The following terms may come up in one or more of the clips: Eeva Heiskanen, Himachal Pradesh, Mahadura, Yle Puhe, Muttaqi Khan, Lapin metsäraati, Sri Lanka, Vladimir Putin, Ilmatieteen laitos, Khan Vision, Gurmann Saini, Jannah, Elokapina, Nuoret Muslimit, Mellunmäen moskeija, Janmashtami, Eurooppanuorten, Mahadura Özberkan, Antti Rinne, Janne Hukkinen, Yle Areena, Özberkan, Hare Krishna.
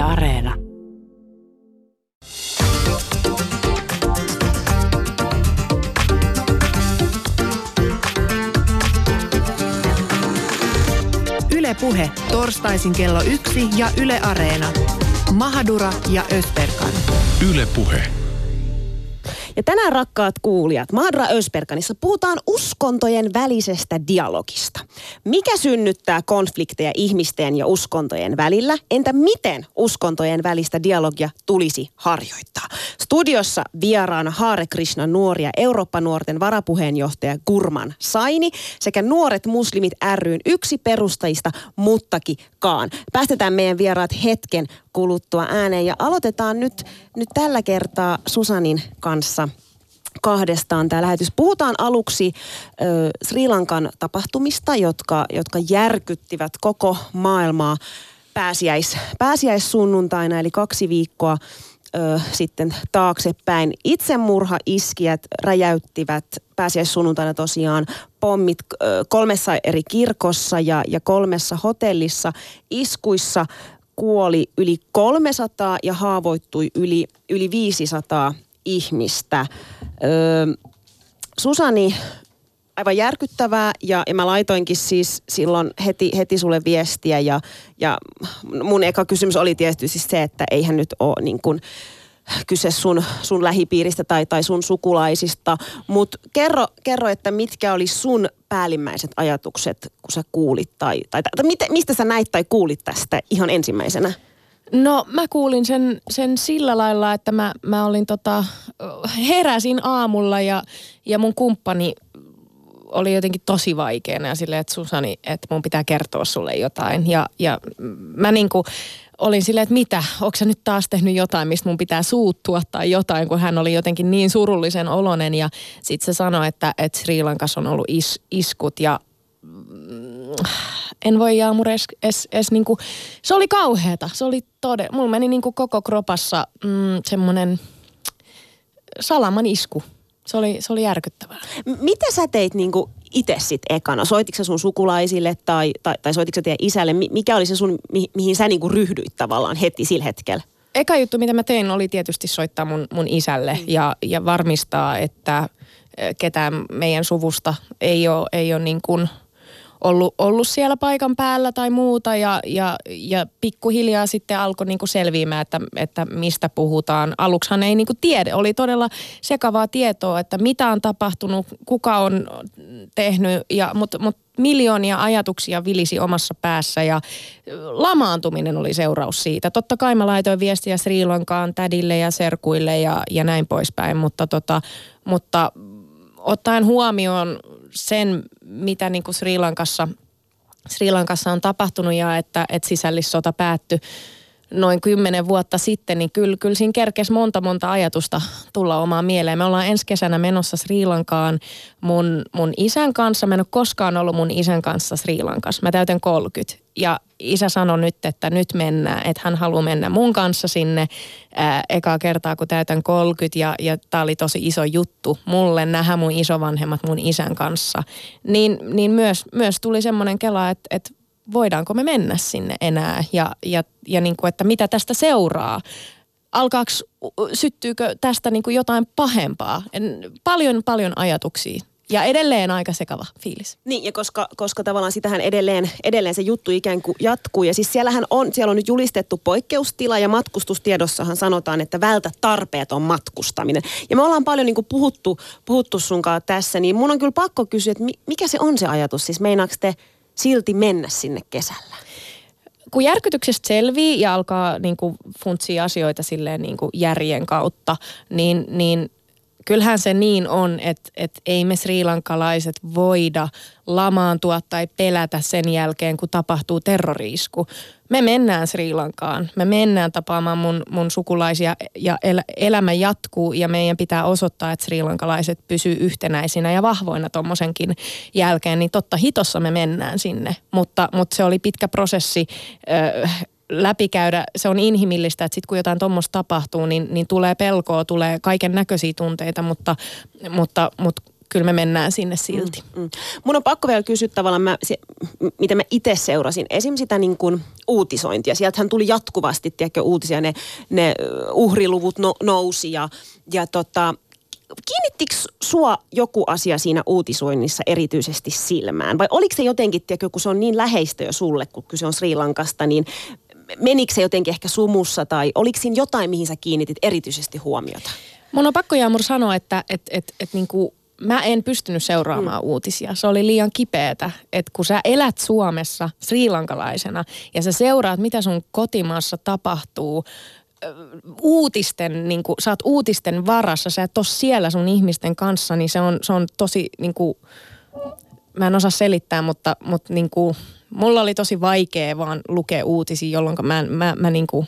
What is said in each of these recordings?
Yle Areena. Yle Puhe, torstaisin kello 1 ja Yle Areena. Mahadura ja Özberkan. Yle Puhe. Ja tänään, rakkaat kuulijat, Mahadura Özberkanissa puhutaan uskontojen välisestä dialogista. Mikä synnyttää konflikteja ihmisten ja uskontojen välillä? Entä miten uskontojen välistä dialogia tulisi harjoittaa? Studiossa vieraana Hare Krishna nuoria Eurooppanuorten varapuheenjohtaja Gurmann Saini sekä Nuoret Muslimit ry:n yksi perustajista Muttaqi Khan. Päästetään meidän vieraat hetken kuluttua ääneen ja aloitetaan nyt tällä kertaa Susanin kanssa kahdestaan tämä lähetys. Puhutaan aluksi Sri Lankan tapahtumista, jotka järkyttivät koko maailmaa pääsiäissunnuntaina, eli 2 viikkoa sitten taaksepäin. Itsemurhaiskijät räjäyttivät pääsiäissunnuntaina tosiaan pommit 3 eri kirkossa ja 3 hotellissa. Iskuissa kuoli yli 300 ja haavoittui yli 500 ihmistä. Susani, aivan järkyttävää ja mä laitoinkin siis silloin heti sulle viestiä ja mun eka kysymys oli tietysti se, että eihän nyt ole niin kuin kyse sun lähipiiristä tai sun sukulaisista, mutta kerro, että mitkä oli sun päällimmäiset ajatukset, kun sä kuulit tai mistä sä näit tai kuulit tästä ihan ensimmäisenä? No mä kuulin sen sillä lailla, että mä olin heräsin aamulla ja mun kumppani oli jotenkin tosi vaikeana ja silleen, että Susani, että mun pitää kertoa sulle jotain. Ja mä niinku olin silleen, että mitä, ootko sä nyt taas tehnyt jotain, mistä mun pitää suuttua tai jotain, kun hän oli jotenkin niin surullisen oloinen. Ja sit se sanoi, että Sri Lankassa on ollut iskut ja en voi jaamura edes niinku, se oli kauheeta, se oli todella, mulla meni niinku koko kropassa semmonen salaman isku. Se oli järkyttävää. Mitä sä teit niinku itse sit ekana? Soititko sä sun sukulaisille tai soititko sä teidän isälle? Mikä oli se sun, mihin sä niinku ryhdyit tavallaan heti sillä hetkellä? Eka juttu, mitä mä tein, oli tietysti soittaa mun isälle ja varmistaa, että ketään meidän suvusta ei ole niin kuin ollut siellä paikan päällä tai muuta ja pikkuhiljaa sitten alkoi niinku selviämään, että mistä puhutaan. Aluksihan ei niinku tiedä, oli todella sekavaa tietoa, että mitä on tapahtunut, kuka on tehnyt, mutta miljoonia ajatuksia vilisi omassa päässä ja lamaantuminen oli seuraus siitä. Totta kai mä laitoin viestiä Sri Lankaan tädille ja serkuille ja näin poispäin, mutta ottaen huomioon sen, mitä niin kuin Sri Lankassa on tapahtunut ja että sisällissota päättyi noin 10 vuotta sitten, niin kyllä siinä kerkesi monta ajatusta tulla omaan mieleen. Me ollaan ensi kesänä menossa Sri Lankaan mun isän kanssa. Mä en ole koskaan ollut mun isän kanssa Sri Lankassa. Mä täytän 30 ja isä sanoi nyt, että nyt mennään, että hän haluaa mennä mun kanssa sinne ekaa kertaa, kun täytän 30 ja tää oli tosi iso juttu mulle nähdä mun isovanhemmat mun isän kanssa. Niin myös tuli semmoinen kela, että voidaanko me mennä sinne enää ja niin kuin, että mitä tästä seuraa? Syttyykö tästä niin kuin jotain pahempaa? Paljon ajatuksia. Ja edelleen aika sekava fiilis. Niin, ja koska tavallaan sitähän edelleen se juttu ikään kuin jatkuu. Ja siis siellä on nyt julistettu poikkeustila ja matkustustiedossahan sanotaan, että vältä tarpeeton matkustaminen. Ja me ollaan paljon niin kuin puhuttu sunkaan tässä, niin mun on kyllä pakko kysyä, että mikä se on se ajatus? Siis meinaako te silti mennä sinne kesällä? Kun järkytyksestä selvii ja alkaa niin kuin funtsia asioita silleen niin kuin järjen kautta, niin kyllähän se niin on, että ei me sriilankalaiset voida lamaantua tai pelätä sen jälkeen, kun tapahtuu terrori-isku. Me mennään Sri Lankaan, me mennään tapaamaan mun sukulaisia ja elämä jatkuu ja meidän pitää osoittaa, että sriilankalaiset pysyy yhtenäisinä ja vahvoina tommosenkin jälkeen. Niin totta hitossa me mennään sinne, mutta se oli pitkä prosessi läpikäydä. Se on inhimillistä, että sitten kun jotain tuommoista tapahtuu, niin tulee pelkoa, tulee kaiken näköisiä tunteita, mutta kyllä me mennään sinne silti. Mun on pakko vielä kysyä tavallaan, mitä mä itse seurasin. Esimerkiksi sitä niin kuin uutisointia. Sieltähän tuli jatkuvasti, tiedätkö, uutisia, ne uhriluvut nousi ja kiinnittikö sua joku asia siinä uutisoinnissa erityisesti silmään? Vai oliko se jotenkin, tiedätkö, kun se on niin läheistä jo sulle, kun kyse on Sri Lankasta, niin menikö se jotenkin ehkä sumussa tai oliko siinä jotain, mihin sä kiinnitit erityisesti huomiota? Mun on pakko Jaamur sanoa, että niinku, mä en pystynyt seuraamaan uutisia. Se oli liian kipeätä, että kun sä elät Suomessa srilankalaisena ja sä seuraat, mitä sun kotimaassa tapahtuu, uutisten, niin kuin, sä oot uutisten varassa, sä et ole siellä sun ihmisten kanssa, niin se on tosi, niin kuin, mä en osaa selittää, mutta niin kuin, mulla oli tosi vaikea vaan lukea uutisia, jolloin mä niin kuin,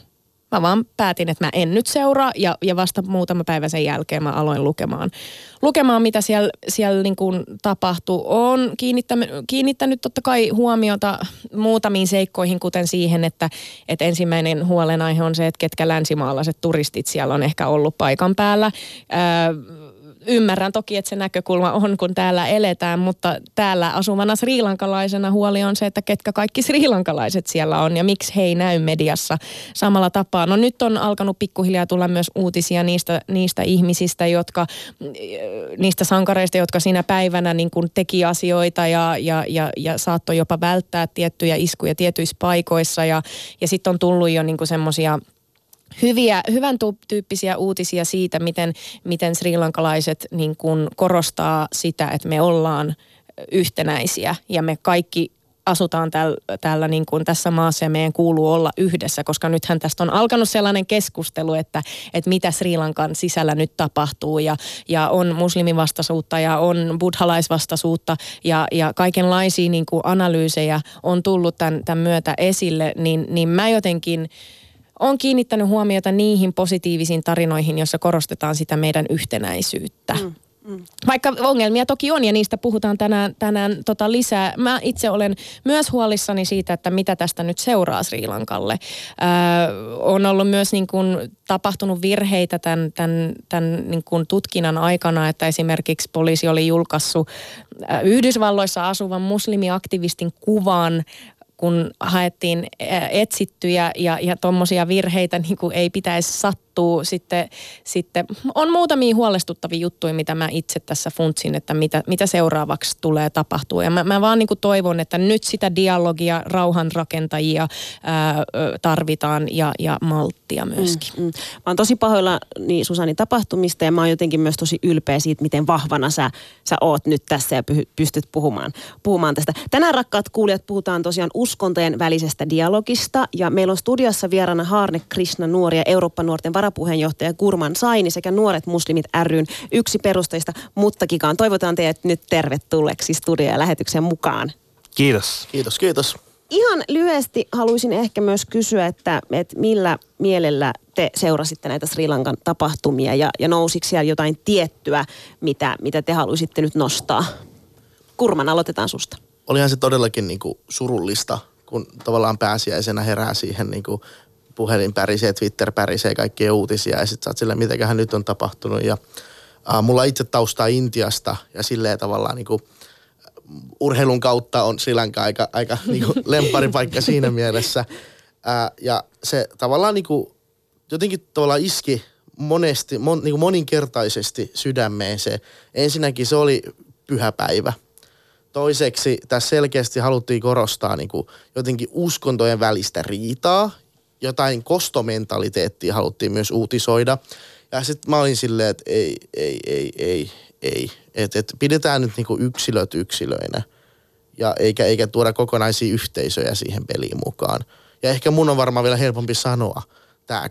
mä vaan päätin, että mä en nyt seuraa ja vasta muutama päivä sen jälkeen mä aloin lukemaan mitä siellä niin kuin tapahtuu. Olen kiinnittänyt totta kai huomiota muutamiin seikkoihin, kuten siihen, että ensimmäinen huolenaihe on se, että ketkä länsimaalaiset turistit siellä on ehkä ollut paikan päällä. Ymmärrän toki, että se näkökulma on, kun täällä eletään, mutta täällä asuvana srilankalaisena huoli on se, että ketkä kaikki srilankalaiset siellä on ja miksi he ei näy mediassa samalla tapaa. No nyt on alkanut pikkuhiljaa tulla myös uutisia niistä ihmisistä, niistä sankareista, jotka siinä päivänä niin kuin teki asioita ja saattoi jopa välttää tiettyjä iskuja tietyissä paikoissa ja sitten on tullut jo niin kuin semmoisia hyvän tyyppisiä uutisia siitä, miten srilankalaiset niin kuin korostaa sitä, että me ollaan yhtenäisiä ja me kaikki asutaan täällä niin kuin tässä maassa ja meidän kuuluu olla yhdessä, koska nythän tästä on alkanut sellainen keskustelu, että mitä Sri Lankan sisällä nyt tapahtuu ja on muslimivastaisuutta ja on buddhalaisvastaisuutta ja kaikenlaisia niin kuin analyysejä on tullut tämän myötä esille, niin mä jotenkin olen kiinnittänyt huomiota niihin positiivisiin tarinoihin, joissa korostetaan sitä meidän yhtenäisyyttä. Vaikka ongelmia toki on ja niistä puhutaan tänään lisää. Mä itse olen myös huolissani siitä, että mitä tästä nyt seuraa Sri Lankalle. On ollut myös niin kuin tapahtunut virheitä tämän niin kuin tutkinnan aikana, että esimerkiksi poliisi oli julkaissut Yhdysvalloissa asuvan muslimiaktivistin kuvan, kun haettiin etsittyjä ja tuommoisia virheitä niin kuin ei pitäisi sattua. Sitten on muutamia huolestuttavia juttuja, mitä mä itse tässä funtsin, että mitä seuraavaksi tulee tapahtua. Ja mä vaan niin kuin toivon, että nyt sitä dialogia, rauhanrakentajia tarvitaan ja malttia myöskin. Mä oon tosi pahoilla niin Susanin tapahtumista ja mä oon jotenkin myös tosi ylpeä siitä, miten vahvana sä oot nyt tässä ja pystyt puhumaan tästä. Tänään, rakkaat kuulijat, puhutaan tosiaan uskontojen välisestä dialogista ja meillä on studiossa vieraana Hare Krishna Nuori ja Eurooppanuorten varapuheenjohtaja Gurmann Saini sekä Nuoret Muslimit ry:n yksi perustajista Muttaqi Khan. Toivotaan teidät nyt tervetulleeksi studioon ja lähetykseen mukaan. Kiitos. Kiitos, kiitos. Ihan lyhyesti haluaisin ehkä myös kysyä, että millä mielellä te seurasitte näitä Sri Lankan tapahtumia ja nousiko siellä jotain tiettyä, mitä te haluaisitte nyt nostaa? Gurmann, aloitetaan susta. Olihan se todellakin niinku surullista, kun tavallaan pääsiäisenä herää siihen niinku puhelin pärisee, Twitter pärisee, kaikkia uutisia ja sit sä oot silleen, mitäköhän nyt on tapahtunut. Ja mulla itse taustaa Intiasta ja silleen tavallaan niinku urheilun kautta on Sri Lanka aika niinku lempparipaikka siinä mielessä. Ja se tavallaan niinku jotenkin tavallaan iski niinku moninkertaisesti sydämeen se. Ensinnäkin se oli pyhäpäivä. Toiseksi tässä selkeästi haluttiin korostaa niin kuin jotenkin uskontojen välistä riitaa. Jotain kostomentaliteettia haluttiin myös uutisoida. Ja sitten mä olin silleen, että ei. Että pidetään nyt niin kuin yksilöt yksilöinä. Ja eikä tuoda kokonaisia yhteisöjä siihen peliin mukaan. Ja ehkä mun on varmaan vielä helpompi sanoa tämä,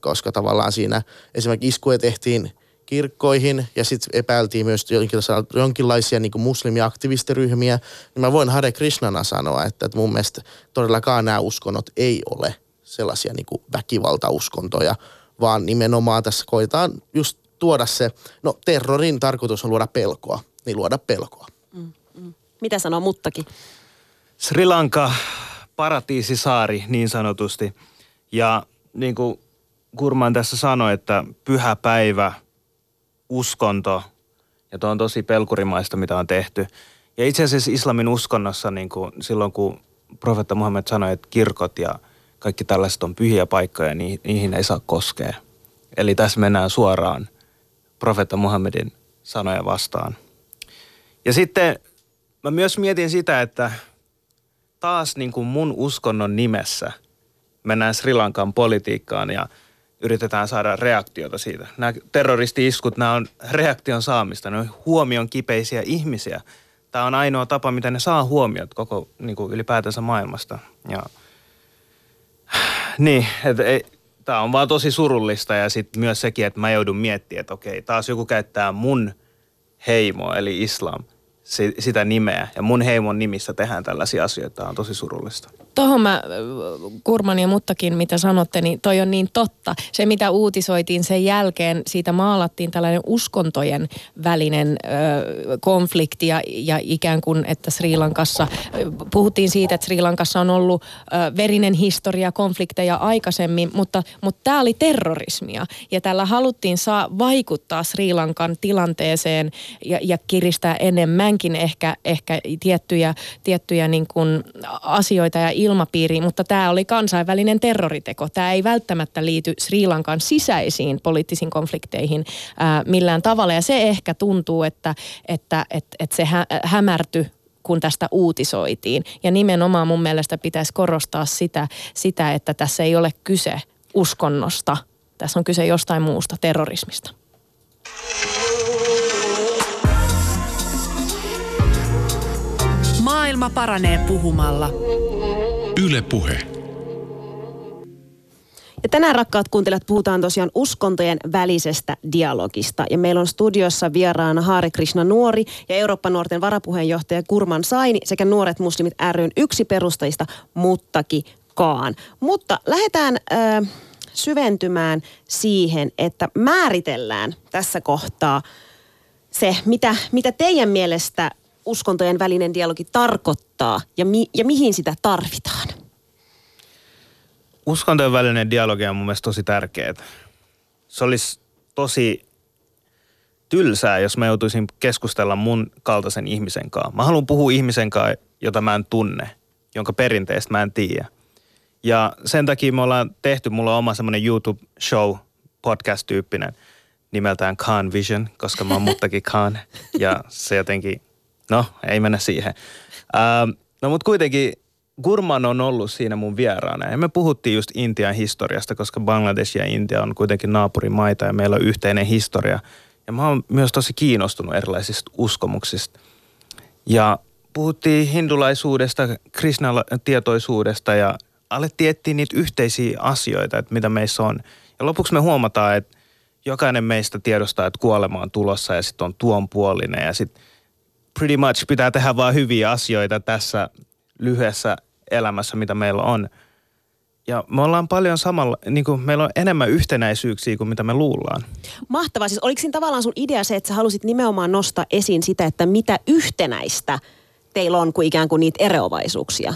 koska tavallaan siinä esimerkiksi iskuja tehtiin kirkkoihin ja sitten epäiltiin myös jonkinlaisia niin kuin muslimiaktivistiryhmiä, niin mä voin Hare Krishnana sanoa, että mun mielestä todellakaan nämä uskonnot ei ole sellaisia niin kuin väkivaltauskontoja, vaan nimenomaan tässä koetaan just tuoda se, no terrorin tarkoitus on luoda pelkoa, niin luoda pelkoa. Mitä sanoo Muttaqi? Sri Lanka, paratiisisaari niin sanotusti, ja niin kuin Gurmann tässä sanoi, että pyhä päivä, uskonto Ja tuo on tosi pelkurimaista, mitä on tehty. Ja itse asiassa islamin uskonnossa niin kuin silloin, kun profeetta Muhammed sanoi, että kirkot ja kaikki tällaiset on pyhiä paikkoja, niin niihin ei saa koskea. Eli tässä mennään suoraan profeetta Muhammedin sanoja vastaan. Ja sitten mä myös mietin sitä, että taas niin kuin mun uskonnon nimessä mennään Sri Lankan politiikkaan ja yritetään saada reaktiota siitä. Nämä terroristi-iskut, nämä on reaktion saamista, ne on huomion kipeisiä ihmisiä. Tämä on ainoa tapa, miten ne saa huomiot koko niin kuin ylipäätänsä maailmasta. Ja niin, että tämä on vaan tosi surullista ja sitten myös sekin, että mä joudun miettimään, että okei, taas joku käyttää mun heimoa, eli islam, sitä nimeä. Ja mun heimon nimissä tehdään tällaisia asioita. Tämä on tosi surullista. Tuohon mä, Gurmann ja Muttaqi, mitä sanotte, niin toi on niin totta. Se, mitä uutisoitiin sen jälkeen, siitä maalattiin tällainen uskontojen välinen konflikti ja ikään kuin, että Sri Lankassa, puhuttiin siitä, että Sri Lankassa on ollut verinen historia, konflikteja aikaisemmin, mutta tämä oli terrorismia. Ja tällä haluttiin vaikuttaa Sri Lankan tilanteeseen ja kiristää enemmänkin ehkä tiettyjä niin kuin asioita ja ilmapiiriin, mutta tämä oli kansainvälinen terroriteko. Tämä ei välttämättä liity Sri Lankan sisäisiin poliittisiin konflikteihin millään tavalla. Ja se ehkä tuntuu, että se hämärtyi, kun tästä uutisoitiin. Ja nimenomaan mun mielestä pitäisi korostaa sitä, että tässä ei ole kyse uskonnosta. Tässä on kyse jostain muusta, terrorismista. Maailma paranee puhumalla. Yle Puhe. Ja tänään, rakkaat kuuntelijat, puhutaan tosiaan uskontojen välisestä dialogista. Ja meillä on studiossa vieraana Hare Krishna Nuori ja Eurooppanuorten varapuheenjohtaja Gurmann Saini sekä Nuoret Muslimit ry:n yksi perustajista Muttaqi Khan. Mutta lähdetään syventymään siihen, että määritellään tässä kohtaa se, mitä teidän mielestä uskontojen välinen dialogi tarkoittaa ja mihin sitä tarvitaan? Uskontojen välinen dialogi on mun mielestä tosi tärkeää. Se olisi tosi tylsää, jos mä joutuisin keskustella mun kaltaisen ihmisen kanssa. Mä haluan puhua ihmisen kanssa, jota mä en tunne, jonka perinteestä mä en tiedä. Ja sen takia me ollaan tehty, mulla on oma semmoinen YouTube-show, podcast-tyyppinen, nimeltään Khan Vision, koska mä oon Muttaqi Khan ja se jotenkin... No, ei mennä siihen. No, mutta kuitenkin Gurmann on ollut siinä mun vieraana. Ja me puhuttiin just Intian historiasta, koska Bangladesh ja Intia on kuitenkin naapurimaita ja meillä on yhteinen historia. Ja mä oon myös tosi kiinnostunut erilaisista uskomuksista. Ja puhuttiin hindulaisuudesta, krishnatietoisuudesta ja alettiin etsiä niitä yhteisiä asioita, että mitä meissä on. Ja lopuksi me huomataan, että jokainen meistä tiedostaa, että kuolema on tulossa ja sitten on tuonpuolinen ja sitten... Pretty much pitää tehdä vaan hyviä asioita tässä lyhyessä elämässä, mitä meillä on. Ja me ollaan paljon samalla, niin kuin meillä on enemmän yhtenäisyyksiä kuin mitä me luullaan. Mahtavaa. Siis oliko siinä tavallaan sun idea se, että sä halusit nimenomaan nostaa esiin sitä, että mitä yhtenäistä teillä on kuin ikään kuin niitä eroavaisuuksia?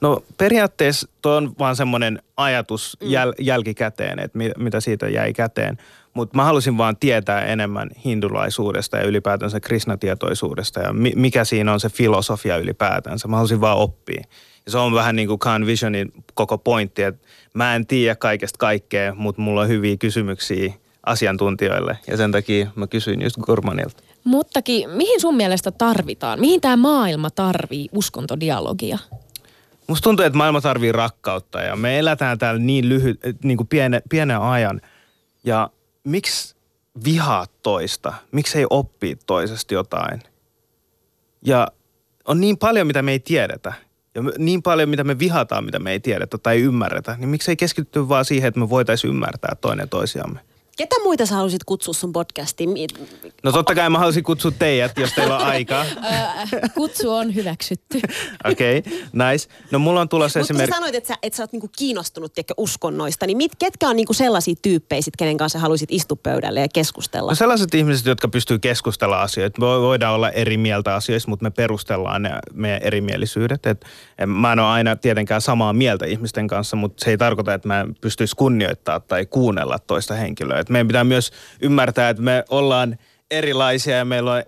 No periaatteessa tuo on vaan semmoinen ajatus jälkikäteen, että mitä siitä jäi käteen. Mutta mä halusin vaan tietää enemmän hindulaisuudesta ja ylipäätänsä krishnatietoisuudesta ja mikä siinä on se filosofia ylipäätänsä. Mä halusin vaan oppia. Ja se on vähän niin kuin Khan Visionin koko pointti, että mä en tiedä kaikesta kaikkea, mutta mulla on hyviä kysymyksiä asiantuntijoille. Ja sen takia mä kysyin just Gurmannilta. Muttaqi, mihin sun mielestä tarvitaan? Mihin tämä maailma tarvii uskontodialogia? Musta tuntuu, että maailma tarvii rakkautta ja me elätään täällä niin pienen ajan ja... Miksi vihaa toista? Miksi ei oppii toisesta jotain? Ja on niin paljon, mitä me ei tiedetä. Ja niin paljon, mitä me vihataan, mitä me ei tiedetä tai ymmärretä. Niin miksi ei keskittyä vaan siihen, että me voitaisiin ymmärtää toinen toisiamme? Ketä muita sä halusit kutsua sun podcastiin? No totta kai mä halusin kutsua teidät, jos teillä on aikaa. Kutsu on hyväksytty. Okei, okay, nice. No mulla on tulossa esimerkiksi... Mutta sanoit, että sä oot niinku kiinnostunut tiedäkö, uskonnoista, niin ketkä on niinku sellaisia tyyppejä, kenen kanssa haluaisit istua pöydälle ja keskustella? No sellaiset ihmiset, jotka pystyy keskustella asioita. Me voidaan olla eri mieltä asioista, mutta me perustellaan ne meidän erimielisyydet. Mä en ole aina tietenkään samaa mieltä ihmisten kanssa, mutta se ei tarkoita, että mä pystyisi kunnioittaa tai kuunnella toista henkilöä. Meidän pitää myös ymmärtää, että me ollaan erilaisia ja meillä on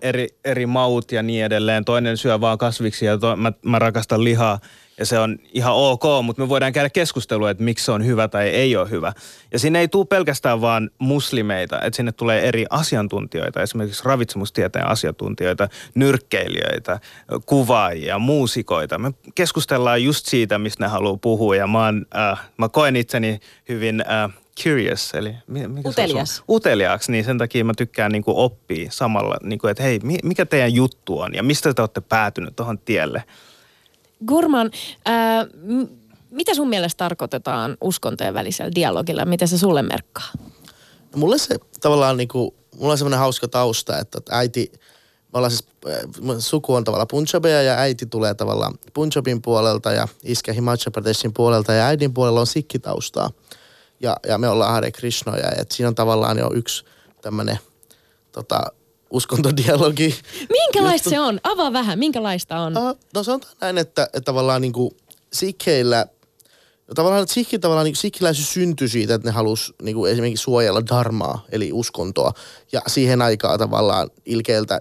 eri maut ja niin edelleen. Toinen syö vaan kasviksia ja mä rakastan lihaa ja se on ihan ok, mutta me voidaan käydä keskustelua, että miksi se on hyvä tai ei ole hyvä. Ja sinne ei tule pelkästään vaan muslimeita, että sinne tulee eri asiantuntijoita, esimerkiksi ravitsemustieteen asiantuntijoita, nyrkkeilijöitä, kuvaajia, muusikoita. Me keskustellaan just siitä, mistä ne haluaa puhua ja mä koen itseni hyvin... Curious, eli uteliaaksi, niin sen takia mä tykkään niin kuin oppia samalla, niin kuin, että hei, mikä teidän juttu on ja mistä te olette päätynyt tuohon tielle? Gurmann, mitä sun mielestä tarkoitetaan uskontojen välisellä dialogilla? Miten se sulle merkkaa? No, mulle se tavallaan, niin kuin, mulla on semmoinen hauska tausta, että äiti, me ollaan siis, suku on tavallaan Punjabeja ja äiti tulee tavallaan Punjabin puolelta ja iskä Himachal Pradeshin puolelta ja äidin puolella on sikkitaustaa. Ja me ollaan Hare Krishnoja, että siinä on tavallaan jo yksi tämmöinen uskontodialogi. Minkälaista se on? Avaa vähän, minkälaista on? No sanotaan näin, että tavallaan niinku sikheillä, sikhiläisyys syntyi siitä, että ne halusi niinku esimerkiksi suojella dharmaa, eli uskontoa. Ja siihen aikaan tavallaan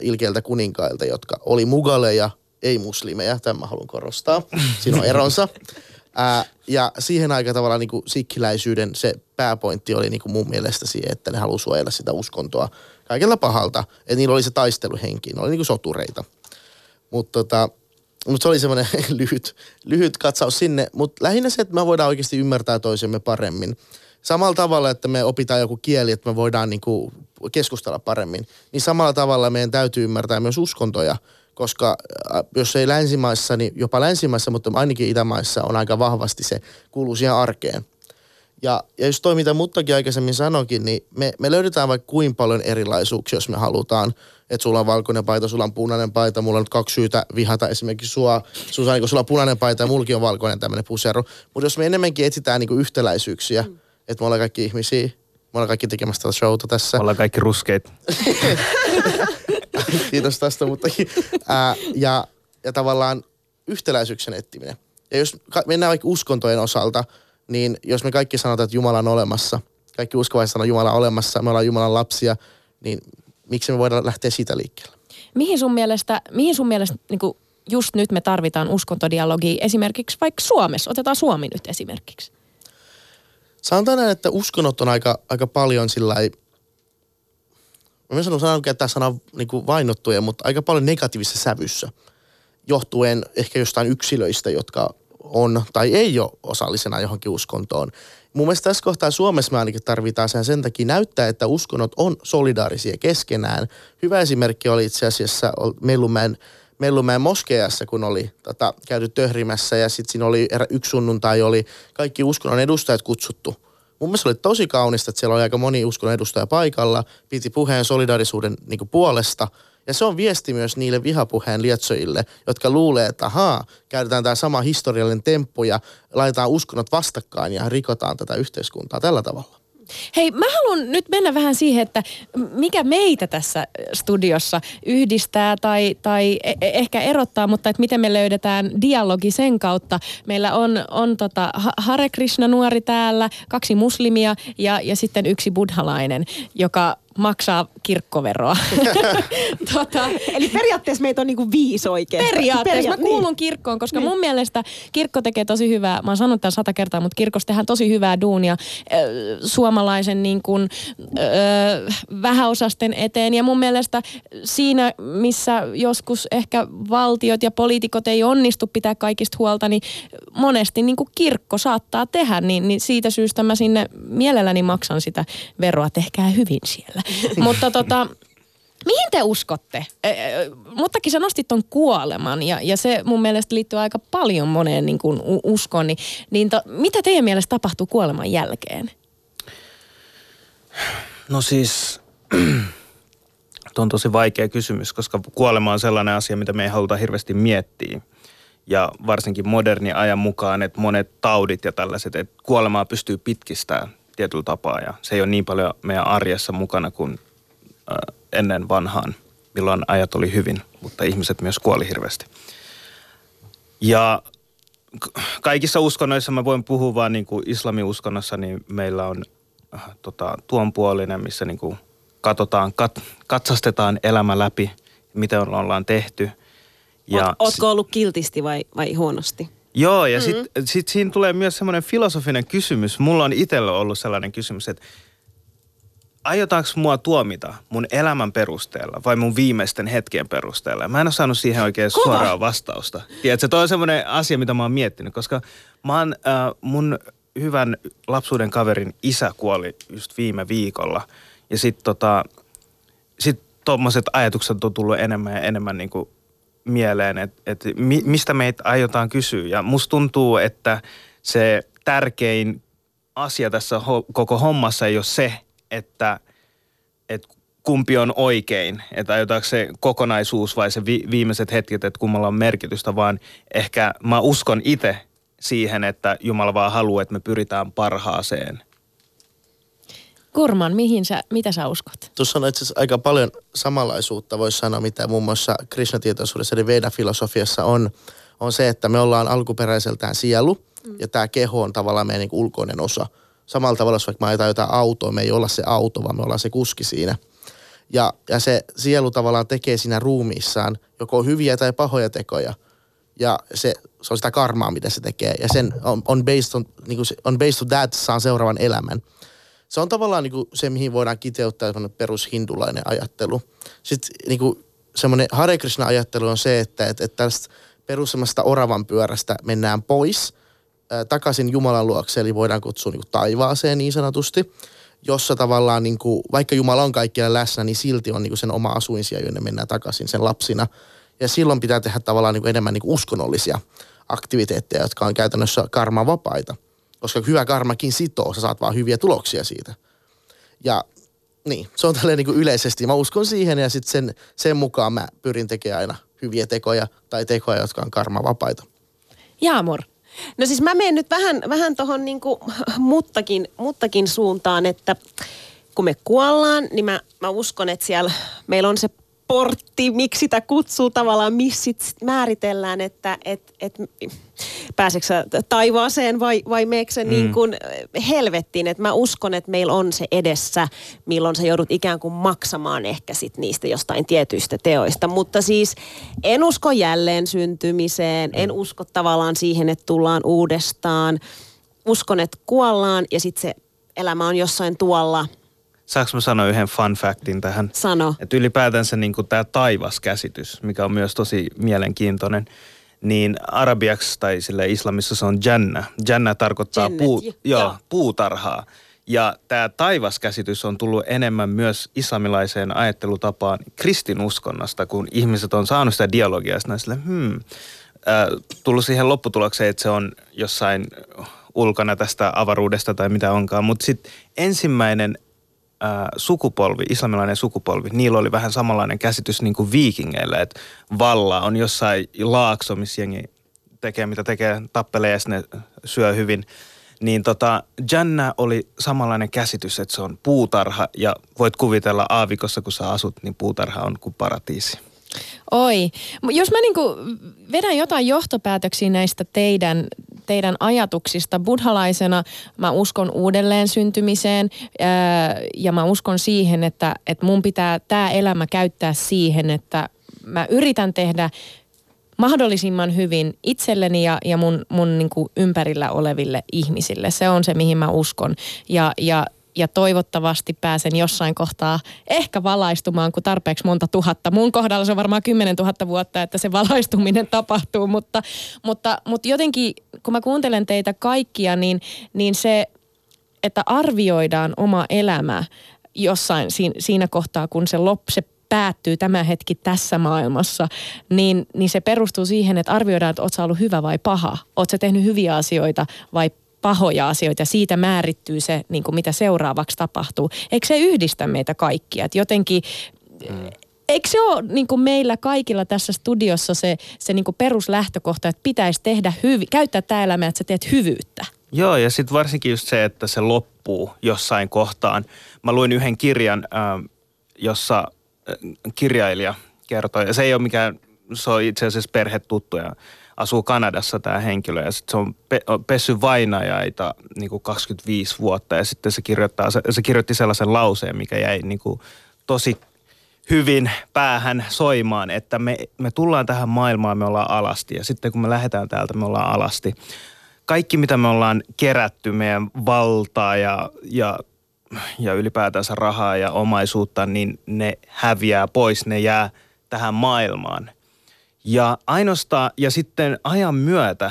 ilkeiltä kuninkailta, jotka oli mugaleja, ei muslimeja, tämän mä haluan korostaa, siinä on eronsa. Ja siihen aikaan tavallaan niin kuin sikkiläisyyden se pääpointti oli niin kuin mun mielestä siihen, että ne halusi suojella sitä uskontoa kaikella pahalta. Että niillä oli se taisteluhenki, ne oli niin kuin sotureita. Mutta se oli semmoinen lyhyt katsaus sinne. Mutta lähinnä se, että me voidaan oikeasti ymmärtää toisemme paremmin. Samalla tavalla, että me opitaan joku kieli, että me voidaan niin kuin keskustella paremmin. Niin samalla tavalla meidän täytyy ymmärtää myös uskontoja. Koska jos ei länsimaissa, niin jopa länsimaissa, mutta ainakin itämaissa on aika vahvasti se kuuluu siihen arkeen. Ja jos toi, mitä Muttaqi aikaisemmin sanoikin, niin me löydetään vaikka kuinka paljon erilaisuuksia, jos me halutaan. Että sulla on valkoinen paita, sulla on punainen paita, mulla on nyt kaksi syytä vihata esimerkiksi sua. Sulla on punainen paita ja mullakin on valkoinen tämmöinen pusero. Mutta jos me enemmänkin etsitään niinku yhtäläisyyksiä, että me ollaan kaikki ihmisiä, me ollaan kaikki tekemässä tätä showta tässä. Me ollaan kaikki ruskeita. Kiitos tästä, mutta ja tavallaan yhtäläisyyksen etsiminen. Ja jos mennään vaikka uskontojen osalta, niin jos me kaikki sanotaan, että Jumala on olemassa, kaikki uskovaiset sanoo Jumala on olemassa, me ollaan Jumalan lapsia, niin miksi me voidaan lähteä siitä liikkeelle? Mihin sun mielestä niin kuin just nyt me tarvitaan uskontodialogia esimerkiksi vaikka Suomessa? Otetaan Suomi nyt esimerkiksi. Sanotaan näin, että uskonnot on aika paljon sillä lailla... Mä sanon, että tämä sana on niin vainottuja, mutta aika paljon negatiivisessa sävyssä, johtuen ehkä jostain yksilöistä, jotka on tai ei ole osallisena johonkin uskontoon. Mun mielestä tässä kohtaa Suomessa me ainakin tarvitaan sen takia näyttää, että uskonnot on solidaarisia keskenään. Hyvä esimerkki oli itse asiassa Mellunmäen moskeijassa, kun oli käyty töhrimässä ja sitten siinä oli yksi sunnuntai, oli kaikki uskonnon edustajat kutsuttu. Mun mielestä oli tosi kaunista, että siellä oli aika moni uskonnon edustaja paikalla, piti puheen solidaarisuuden niin kuin puolesta. Ja se on viesti myös niille vihapuheen lietsojille, jotka luulee, että käytetään tämä sama historiallinen temppu ja laitetaan uskonnot vastakkain ja rikotaan tätä yhteiskuntaa tällä tavalla. Hei, mä haluan nyt mennä vähän siihen, että mikä meitä tässä studiossa yhdistää tai ehkä erottaa, mutta että miten me löydetään dialogi sen kautta. Meillä on Hare Krishna nuori täällä, kaksi muslimia ja sitten yksi buddhalainen, joka maksaa kirkkoveroa. Eli periaatteessa meitä on niinku 5 oikein. Periaatteessa. Mä kuulun kirkkoon, koska mun mielestä kirkko tekee tosi hyvää, mä oon sanonut tämän 100 kertaa, mutta kirkossa tehdään tosi hyvää duunia suomalaisen niin kuin, vähäosasten eteen. Ja mun mielestä siinä, missä joskus ehkä valtiot ja poliitikot ei onnistu pitää kaikista huolta, niin monesti niin kuin kirkko saattaa tehdä, niin siitä syystä mä sinne mielelläni maksan sitä veroa. Tehkää hyvin siellä. Mutta mihin te uskotte? Muttakin sä nostit ton kuoleman ja se mun mielestä liittyy aika paljon moneen niin kuin uskoon. Mitä teidän mielestä tapahtuu kuoleman jälkeen? No siis, tuo on tosi vaikea kysymys, koska kuolema on sellainen asia, mitä me ei haluta hirveästi miettiä. Ja varsinkin modernin ajan mukaan, että monet taudit ja tällaiset, että kuolemaa pystyy pitkistämään tietyllä tapaa. Ja se ei ole niin paljon meidän arjessa mukana kuin ennen vanhaan, milloin ajat oli hyvin, mutta ihmiset myös kuoli hirveästi. Ja kaikissa uskonnoissa, mä voin puhua vaan niin kuin islamiuskonnossa, niin meillä on tuonpuolinen, missä niin kuin katsotaan, katsastetaan elämä läpi, mitä ollaan tehty. Ja ootko ollut kiltisti vai huonosti? Joo, ja sitten siinä tulee myös semmoinen filosofinen kysymys. Mulla on itsellä ollut sellainen kysymys, että aiotaanko mua tuomita mun elämän perusteella vai mun viimeisten hetkien perusteella? Mä en ole saanut siihen oikein suoraan vastausta. Tiedätkö, toi on semmoinen asia, mitä mä oon miettinyt, koska mä oon, mun hyvän lapsuuden kaverin isä kuoli just viime viikolla. Ja sitten tommoset ajatukset on tullut enemmän ja enemmän niinku mieleen, että mistä meitä aiotaan kysyä. Ja musta tuntuu, että se tärkein asia tässä koko hommassa ei ole se, että kumpi on oikein, että aiotaanko se kokonaisuus vai se viimeiset hetket, että kummalla on merkitystä, vaan ehkä mä uskon itse siihen, että Jumala vaan haluaa, että me pyritään parhaaseen. Gurmann, mitä sä uskot? Tuossa on itse asiassa aika paljon samanlaisuutta, voisi sanoa, mitä muun muassa krishnatietoisuudessa eli Veda-filosofiassa on se, että me ollaan alkuperäiseltään sielu, ja tämä keho on tavallaan meidän niin kuin ulkoinen osa. Samalla tavalla, jos vaikka me ajetaan jotain autoa, me ei olla se auto, vaan me ollaan se kuski siinä. Ja se sielu tavallaan tekee siinä ruumiissaan joko hyviä tai pahoja tekoja. Ja se on sitä karmaa, mitä se tekee. Ja sen on based on that, saa seuraavan elämän. Se on tavallaan niin kuin se, mihin voidaan kiteyttää semmoinen perushindulainen ajattelu. Sitten niin kuin semmoinen Hare Krishna-ajattelu on se, että tästä perusemmasta oravan pyörästä mennään pois takaisin Jumalan luokse, eli voidaan kutsua niin kuin taivaaseen niin sanotusti, jossa tavallaan niin kuin, vaikka Jumala on kaikkialla läsnä, niin silti on niin kuin sen oma asuinsija, jonne mennään takaisin sen lapsina. Ja silloin pitää tehdä tavallaan niin kuin enemmän niin kuin uskonnollisia aktiviteetteja, jotka on käytännössä karmavapaita. Koska hyvä karmakin sitoo, sä saat vaan hyviä tuloksia siitä. Ja niin, se on tälleen niin kuin yleisesti. Mä uskon siihen ja sitten sen mukaan mä pyrin tekemään aina hyviä tekoja tai tekoja, jotka on karmavapaita. Jaamur. No siis mä menen nyt vähän tohon niinku muttakin suuntaan, että kun me kuollaan, niin mä uskon, että siellä meillä on se portti, miksi sitä kutsuu tavallaan, missä määritellään, että pääseekö sä taivaaseen vai meekö sä niin kuin helvettiin. Että mä uskon, että meillä on se edessä, milloin sä joudut ikään kuin maksamaan ehkä sit niistä jostain tietyistä teoista. Mutta siis en usko jälleen syntymiseen, en usko tavallaan siihen, että tullaan uudestaan. Uskon, että kuollaan ja sit se elämä on jossain tuolla. Saanko mä sanoa yhden fun factin tähän? Sano. Että ylipäätänsä niin kuin tämä taivaskäsitys, mikä on myös tosi mielenkiintoinen, niin arabiaksi tai sille islamissa se on jannah. Jannah tarkoittaa puutarhaa. Ja tämä taivaskäsitys on tullut enemmän myös islamilaiseen ajattelutapaan kristinuskonnasta, kun ihmiset on saanut sitä dialogia. Ja sille, tullut siihen lopputulokseen, että se on jossain ulkona tästä avaruudesta tai mitä onkaan. Mutta sitten ensimmäinen sukupolvi, islamilainen sukupolvi, niillä oli vähän samanlainen käsitys niin kuin viikingeillä, että valla on jossain laakso, missä jengi tekee mitä tekee, tappelee ja ne syö hyvin. Niin jannah oli samanlainen käsitys, että se on puutarha ja voit kuvitella aavikossa, kun sä asut, niin puutarha on kuin paratiisi. Oi, jos mä niinku vedän jotain johtopäätöksiä näistä teidän ajatuksista. Buddhalaisena mä uskon uudelleen syntymiseen ja mä uskon siihen, että mun pitää tää elämä käyttää siihen, että mä yritän tehdä mahdollisimman hyvin itselleni ja mun niinku ympärillä oleville ihmisille. Se on se, mihin mä uskon. Ja toivottavasti pääsen jossain kohtaa ehkä valaistumaan, kun tarpeeksi monta tuhatta. Mun kohdalla se on varmaan 10 000 vuotta, että se valaistuminen tapahtuu. Mutta jotenkin, kun mä kuuntelen teitä kaikkia, niin se, että arvioidaan oma elämä jossain siinä kohtaa, kun se päättyy tämä hetki tässä maailmassa, niin se perustuu siihen, että arvioidaan, että oot sä ollut hyvä vai paha. Oot sä tehnyt hyviä asioita vai pahoja asioita, siitä määrittyy se, niin kuin mitä seuraavaksi tapahtuu. Eikö se yhdistä meitä kaikkia? Et jotenkin, eikö se ole niin kuin meillä kaikilla tässä studiossa se niin kuin peruslähtökohta, että pitäisi tehdä käyttää tämä elämä, että sä teet hyvyyttä? Joo, ja sitten varsinkin just se, että se loppuu jossain kohtaan. Mä luin yhden kirjan, jossa kirjailija kertoi, ja se ei ole mikään, se on itse asiassa perhetuttuja, asuu Kanadassa tämä henkilö ja sitten se on pessy vainajaita niin kuin 25 vuotta ja sitten se kirjoitti sellaisen lauseen, mikä jäi niin kuin tosi hyvin päähän soimaan, että me tullaan tähän maailmaan, me ollaan alasti. Ja sitten kun me lähdetään täältä, me ollaan alasti. Kaikki, mitä me ollaan kerätty, meidän valtaa ja ylipäätänsä rahaa ja omaisuutta, niin ne häviää pois, ne jää tähän maailmaan. Ja ainoastaan, ja sitten ajan myötä,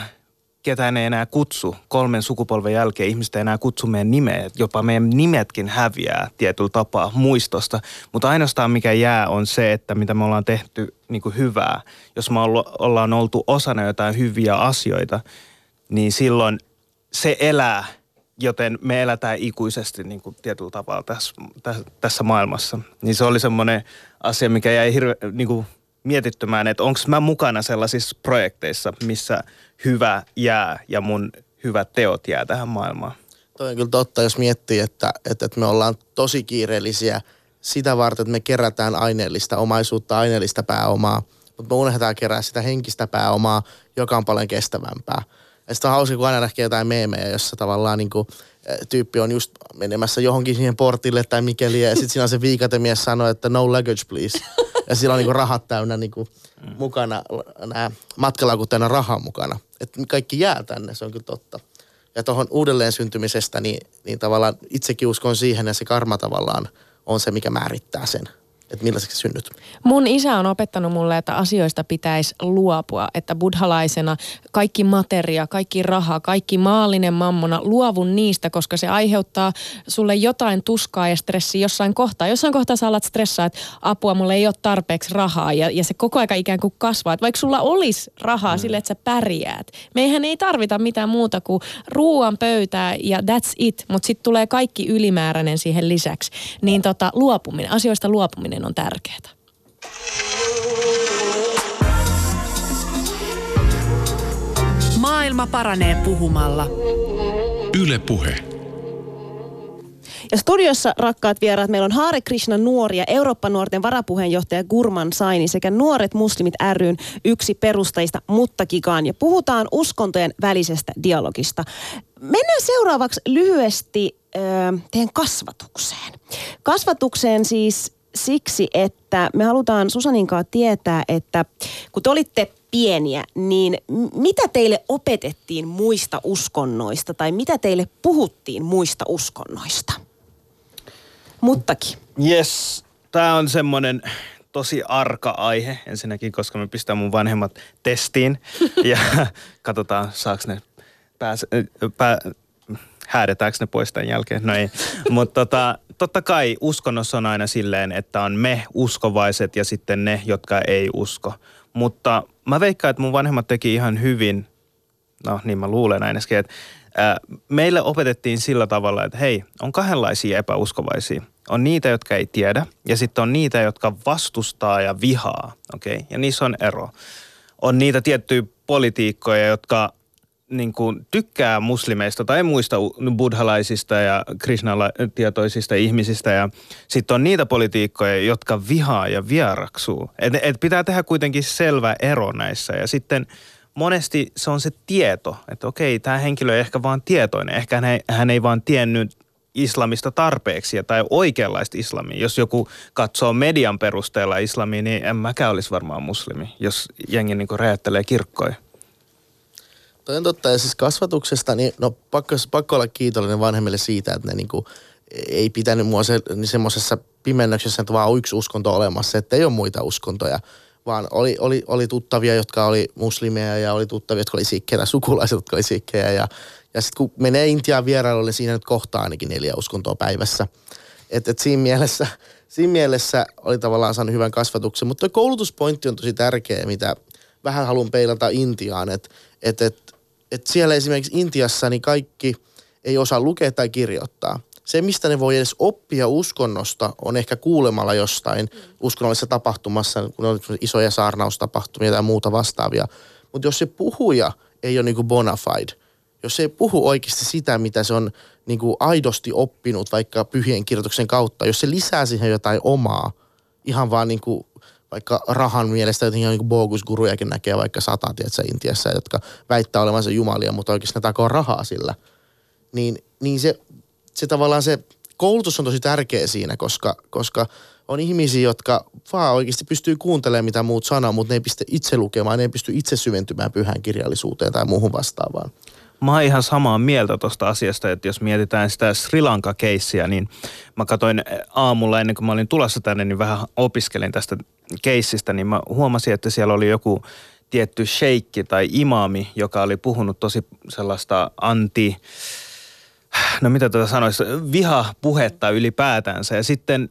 ketään ei enää kutsu, 3 sukupolven jälkeen ihmiset ei enää kutsu meidän nimeä, jopa meidän nimetkin häviää tietyllä tapaa muistosta. Mutta ainoastaan mikä jää on se, että mitä me ollaan tehty niin kuin hyvää. Jos me ollaan oltu osana jotain hyviä asioita, niin silloin se elää, joten me elätään ikuisesti niin kuin tietyllä tavalla tässä maailmassa. Niin se oli semmoinen asia, mikä jäi niin kuin mietittymään, että onko mä mukana sellaisissa projekteissa, missä hyvä jää ja mun hyvät teot jää tähän maailmaan. Toi on kyllä totta, jos miettii, että me ollaan tosi kiireellisiä sitä varten, että me kerätään aineellista omaisuutta, aineellista pääomaa, mutta me unohdetaan kerää sitä henkistä pääomaa, joka on paljon kestävämpää. Ja sitten on hauska, kun aina näkee jotain meemejä, jossa tavallaan niin kuin tyyppi on just menemässä johonkin siihen portille tai mikeliä, ja sitten siinä on se viikatemies sanoo, että no luggage please. Ja sillä on niinku rahat täynnä niinku mukana, nämä matkalaukut täynnä rahaa mukana. Että kaikki jää tänne, se on kyllä totta. Ja tuohon uudelleen syntymisestä, niin tavallaan itsekin uskon siihen, ja se karma tavallaan on se, mikä määrittää sen, että millaiseksi synnyt. Mun isä on opettanut mulle, että asioista pitäisi luopua, että buddhalaisena kaikki materia, kaikki raha, kaikki maallinen mammona, luovun niistä, koska se aiheuttaa sulle jotain tuskaa ja stressiä jossain kohtaa. Jossain kohtaa sä alat stressaa, että apua, mulle ei ole tarpeeksi rahaa ja se koko aika ikään kuin kasvaa. Että vaikka sulla olisi rahaa sille, että sä pärjäät. Meihän ei tarvita mitään muuta kuin ruuan pöytää ja that's it, mutta sitten tulee kaikki ylimääräinen siihen lisäksi. Niin luopuminen, asioista luopuminen on tärkeää. Maailma paranee puhumalla. Yle Puhe. Ja studiossa, rakkaat vieraat, meillä on Hare Krishna Nuoria, Eurooppanuorten varapuheenjohtaja Gurmann Saini sekä Nuoret Muslimit ry:n yksi perustajista Muttaqi Khan. Ja puhutaan uskontojen välisestä dialogista. Mennään seuraavaksi lyhyesti teidän kasvatukseen. Kasvatukseen siis siksi, että me halutaan Susaninkaan tietää, että kun te olitte pieniä, niin mitä teille opetettiin muista uskonnoista tai mitä teille puhuttiin muista uskonnoista? Muttaqi. Yes, tämä on semmoinen tosi arka aihe ensinnäkin, koska me pistän mun vanhemmat testiin ja katsotaan saako ne häädetäänkö ne pois tämän jälkeen? No ei. Mutta totta kai uskonnossa on aina silleen, että on me uskovaiset ja sitten ne, jotka ei usko. Mutta mä veikkaan, että mun vanhemmat teki ihan hyvin, no niin mä luulen ainakin, että meille opetettiin sillä tavalla, että hei, on kahdenlaisia epäuskovaisia. On niitä, jotka ei tiedä ja sitten on niitä, jotka vastustaa ja vihaa, okei? Ja niissä on ero. On niitä tiettyjä politiikkoja, jotka niin kuin tykkää muslimeista tai muista buddhalaisista ja krishnatietoisista ihmisistä ja sitten on niitä politiikkoja, jotka vihaa ja vieraksuu. Et pitää tehdä kuitenkin selvä ero näissä ja sitten monesti se on se tieto, että okei, tämä henkilö ei ehkä vaan tietoinen, ehkä hän ei vaan tiennyt islamista tarpeeksi tai oikeanlaista islamia. Jos joku katsoo median perusteella islamia, niin en mäkään olisi varmaan muslimi, jos jengi niin kuin räjättelee kirkkoja. Toi on totta, ja siis kasvatuksesta, niin no pakko olla kiitollinen vanhemmille siitä, että ne niinku ei pitänyt mua semmoisessa pimennöksessä, että vaan on yksi uskonto olemassa, että ei ole muita uskontoja, vaan oli tuttavia, jotka oli muslimeja, ja oli tuttavia, jotka oli sikkejä, sukulaiset, jotka oli sikkejä, ja sitten kun menee Intiaan vierailulle, siinä nyt kohtaa ainakin 4 uskontoa päivässä. Että siinä mielessä oli tavallaan saanut hyvän kasvatuksen, mutta koulutuspointti on tosi tärkeä, mitä vähän haluan peilata Intiaan, että siellä esimerkiksi Intiassa niin kaikki ei osaa lukea tai kirjoittaa. Se, mistä ne voi edes oppia uskonnosta, on ehkä kuulemalla jostain uskonnollisessa tapahtumassa, kun on isoja saarnaustapahtumia tai muuta vastaavia. Mutta jos se puhuja ei ole niinku bona fide, jos se ei puhu oikeasti sitä, mitä se on niinku aidosti oppinut vaikka pyhien kirjoituksen kautta, jos se lisää siihen jotain omaa, ihan vaan niinku vaikka rahan mielestä jotenkin niin bogus-gurujakin näkee vaikka 100, tiedätkö, Intiassa, jotka väittää olevansa jumalia, mutta oikeasti ne takoo rahaa sillä. Niin se tavallaan se koulutus on tosi tärkeä siinä, koska on ihmisiä, jotka vaan oikeasti pystyy kuuntelemaan, mitä muut sanoo, mutta ne ei pysty itse lukemaan, ne ei pysty itse syventymään pyhään kirjallisuuteen tai muuhun vastaavaan. Mä oon ihan samaa mieltä tuosta asiasta, että jos mietitään sitä Sri Lanka-keissiä, niin mä katsoin aamulla ennen kuin mä olin tulossa tänne, niin vähän opiskelin tästä keissistä, niin mä huomasin, että siellä oli joku tietty sheikki tai imaami, joka oli puhunut tosi sellaista vihapuhetta ylipäätänsä. Ja sitten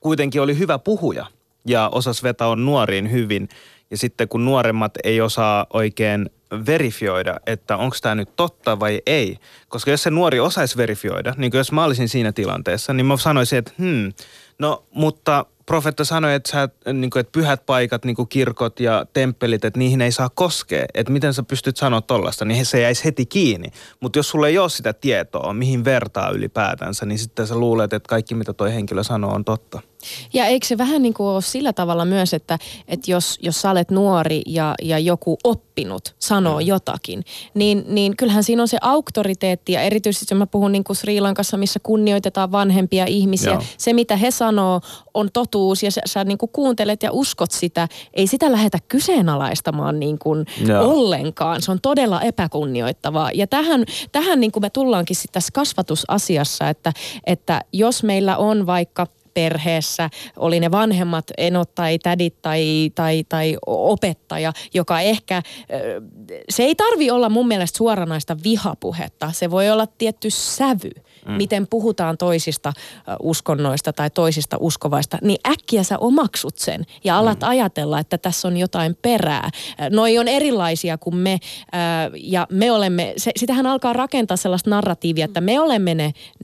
kuitenkin oli hyvä puhuja ja osasi vetää nuoriin hyvin. Ja sitten kun nuoremmat ei osaa oikein verifioida, että onko tämä nyt totta vai ei. Koska jos se nuori osaisi verifioida, niin jos mä olisin siinä tilanteessa, niin mä sanoisin, että mutta profeetta sanoi, että, että pyhät paikat, niin kuin kirkot ja temppelit, että niihin ei saa koskea. Että miten sä pystyt sanoa tollaista, niin se jäisi heti kiinni. Mutta jos sulla ei ole sitä tietoa, mihin vertaa ylipäätänsä, niin sitten sä luulet, että kaikki mitä toi henkilö sanoo on totta. Ja eikö se vähän niin kuin ole sillä tavalla myös, että jos sä olet nuori ja joku oppinut sanoo jotakin, niin kyllähän siinä on se auktoriteetti ja erityisesti mä puhun niin kuin Sri Lankassa, missä kunnioitetaan vanhempia ihmisiä. Joo. Se mitä he sanoo on totuus ja sä niin kuin kuuntelet ja uskot sitä. Ei sitä lähdetä kyseenalaistamaan niin kuin ollenkaan. Se on todella epäkunnioittavaa ja tähän niin kuin me tullaankin sitten tässä kasvatusasiassa, että jos meillä on vaikka perheessä, oli ne vanhemmat, enot tai tädit tai opettaja, joka ehkä, se ei tarvi olla mun mielestä suoranaista vihapuhetta. Se voi olla tietty sävy, miten puhutaan toisista uskonnoista tai toisista uskovaista, niin äkkiä sä omaksut sen ja alat ajatella, että tässä on jotain perää. Noi on erilaisia kuin me ja me olemme, sitähän alkaa rakentaa sellaista narratiivia, että me olemme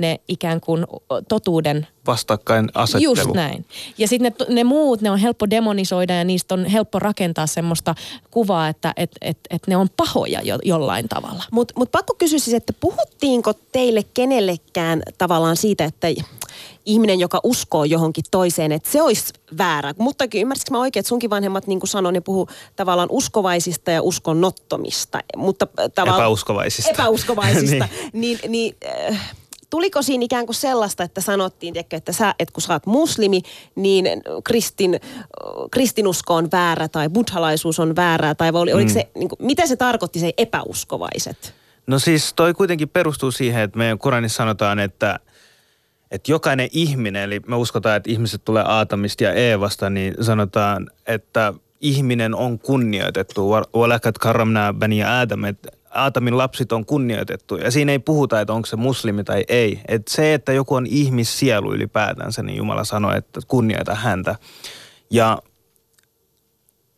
ne ikään kuin totuuden vastakkain asettelu. Just näin. Ja sitten ne muut, ne on helppo demonisoida ja niistä on helppo rakentaa semmoista kuvaa, että et ne on pahoja jollain tavalla. Mut pakko kysyä siis, että puhuttiinko teille kenellekään tavallaan siitä, että ihminen, joka uskoo johonkin toiseen, että se olisi väärä. Mutta ymmärsikö mä oikein, että sunkin vanhemmat, niin kuin sanoin, ne puhuu tavallaan uskovaisista ja uskonnottomista. Mutta Epäuskovaisista. niin, tuliko siinä ikään kuin sellaista, että sanottiin, että sä, et kun sä oot muslimi, niin kristinusko on väärä tai buddhalaisuus on väärää? Tai oliko se, niin kuin, mitä se tarkoitti se epäuskovaiset? No siis toi kuitenkin perustuu siihen, että meidän Koranissa sanotaan, että jokainen ihminen, eli me uskotaan, että ihmiset tulee Aatamista ja Eevasta, niin sanotaan, että ihminen on kunnioitettu. Walakat karramna bani Adam, että Aatamin lapsit on kunnioitettu ja siinä ei puhuta, että onko se muslimi tai ei. Että se, että joku on ihmissielu ylipäätänsä, niin Jumala sanoi, että kunnioita häntä. Ja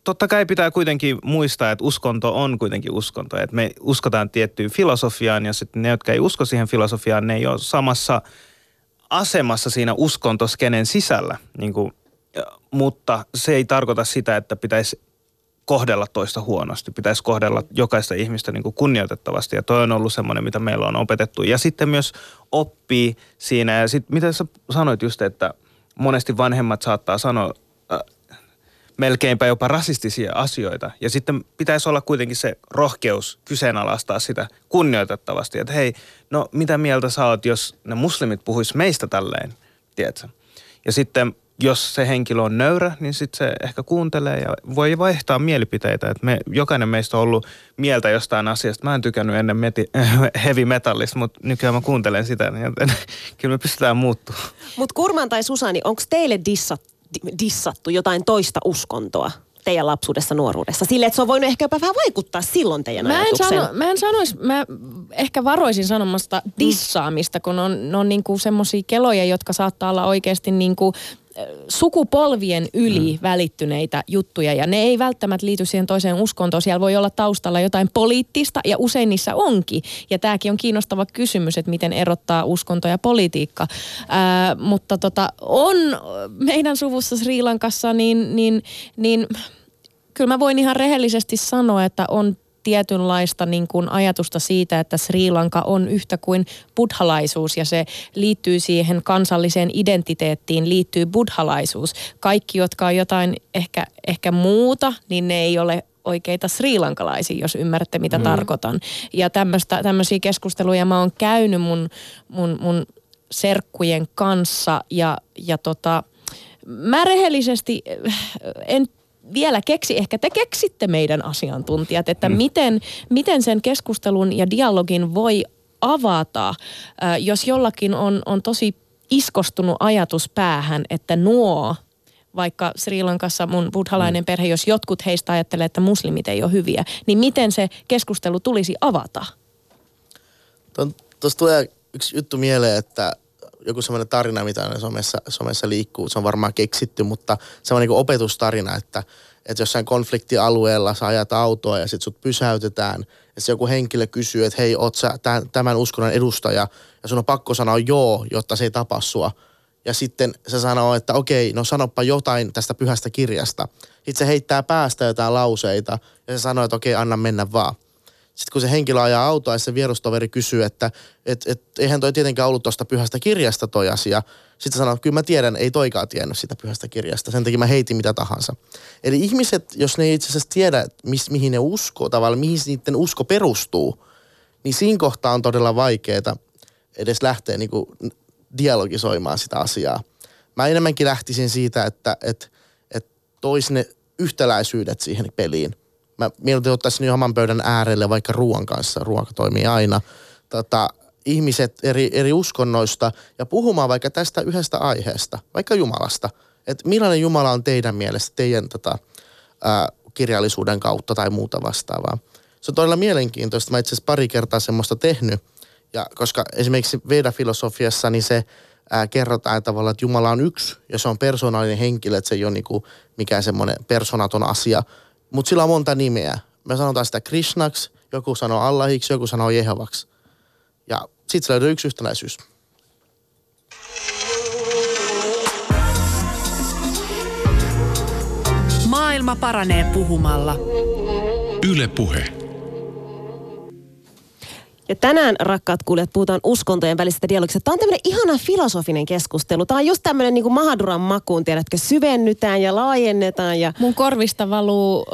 totta kai pitää kuitenkin muistaa, että uskonto on kuitenkin uskonto. Että me uskotaan tiettyyn filosofiaan ja sitten ne, jotka ei usko siihen filosofiaan, ne ei ole samassa asemassa siinä uskontoskenen sisällä. Niin kuin, mutta se ei tarkoita sitä, että pitäisi kohdella toista huonosti. Pitäisi kohdella jokaista ihmistä niin kuin kunnioitettavasti. Ja toi on ollut semmoinen, mitä meillä on opetettu. Ja sitten myös oppii siinä. Ja sitten mitä sä sanoit just, että monesti vanhemmat saattaa sanoa melkeinpä jopa rasistisia asioita. Ja sitten pitäisi olla kuitenkin se rohkeus kyseenalaistaa sitä kunnioitettavasti. Että hei, no mitä mieltä sä oot, jos ne muslimit puhuis meistä tälleen, tiedätkö? Ja sitten jos se henkilö on nöyrä, niin sitten se ehkä kuuntelee ja voi vaihtaa mielipiteitä. Et jokainen meistä on ollut mieltä jostain asiasta. Mä en tykännyt ennen heavy metallista, mutta nykyään mä kuuntelen sitä. Joten kyllä me pystytään muuttumaan. Mutta Gurmann tai Susani, onko teille dissattu jotain toista uskontoa teidän lapsuudessa, nuoruudessa? Silleen, että se on voinut ehkä jopa vähän vaikuttaa silloin teidän ajatukseen. Mä ehkä varoisin sanomasta dissaamista, kun on niinku semmosia keloja, jotka saattaa olla oikeasti niinku sukupolvien yli välittyneitä juttuja ja ne ei välttämättä liity siihen toiseen uskontoon. Siellä voi olla taustalla jotain poliittista ja usein niissä onkin. Ja tämäkin on kiinnostava kysymys, että miten erottaa uskonto ja politiikka. Mutta on meidän suvussa Sri Lankassa, niin kyllä mä voin ihan rehellisesti sanoa, että on tietynlaista niin kuin ajatusta siitä, että Sri Lanka on yhtä kuin buddhalaisuus ja se liittyy siihen kansalliseen identiteettiin, liittyy buddhalaisuus. Kaikki, jotka on jotain ehkä muuta, niin ne ei ole oikeita srilankalaisia, jos ymmärrätte mitä tarkoitan. Ja tämmöisiä keskusteluja mä oon käynyt mun serkkujen kanssa ja mä rehellisesti en vielä keksi, ehkä te keksitte meidän asiantuntijat, että miten sen keskustelun ja dialogin voi avata, jos jollakin on tosi iskostunut ajatus päähän, että vaikka Sri Lankassa mun buddhalainen perhe, jos jotkut heistä ajattelee, että muslimit ei ole hyviä, niin miten se keskustelu tulisi avata? Tuossa tulee yksi juttu mieleen, että joku semmoinen tarina, mitä on somessa liikkuu, se on varmaan keksitty, mutta semmoinen niin opetustarina, että jossain konfliktialueella sä ajat autoa ja sit sut pysäytetään. Ja se joku henkilö kysyy, että hei, oot sä tämän uskonnon edustaja ja sun on pakko sanoa joo, jotta se ei tapa sua. Ja sitten se sanoo, että okei, no sanoppa jotain tästä pyhästä kirjasta. Sitten se heittää päästä jotain lauseita ja se sanoo, että okei, anna mennä vaan. Sitten kun se henkilö ajaa autoa ja se vierustoveri kysyy, että eihän toi tietenkään ollut tuosta pyhästä kirjasta toi asia. Sitten sanoo, että kyllä mä tiedän, ei toikaan tiennyt sitä pyhästä kirjasta. Sen takia mä heitin mitä tahansa. Eli ihmiset, jos ne ei itse asiassa tiedä, mihin ne uskoo, tavallaan mihin niiden usko perustuu, niin siinä kohtaa on todella vaikeaa edes lähteä niinku dialogisoimaan sitä asiaa. Mä enemmänkin lähtisin siitä, että toisi ne yhtäläisyydet siihen peliin. Mä mieluiten ottaisin jo oman pöydän äärelle vaikka ruoan kanssa. Ruoka toimii aina. Ihmiset eri uskonnoista ja puhumaan vaikka tästä yhdestä aiheesta, vaikka Jumalasta. Että millainen Jumala on teidän mielestä, teidän kirjallisuuden kautta tai muuta vastaavaa. Se on todella mielenkiintoista. Mä itse asiassa pari kertaa semmoista tehnyt. Ja koska esimerkiksi Veda-filosofiassa niin se kerrotaan tavallaan, että Jumala on yksi ja se on persoonallinen henkilö, että se ei ole niinku mikään semmoinen persoonaton asia. Mutta sillä on monta nimeä. Me sanotaan sitä Krishnaks, joku sanoo Allahiksi, joku sanoo Jehovaks. Ja sitten se löytyy yksi yhtenäisyys. Maailma paranee puhumalla. Yle Puhe. Ja tänään, rakkaat kuulijat, puhutaan uskontojen välisestä dialogista. Tämä on tämmöinen ihana filosofinen keskustelu. Tämä on just tämmöinen niin kuin Mahaduran makuun, tiedätkö, syvennytään ja laajennetaan. Ja mun korvista valuu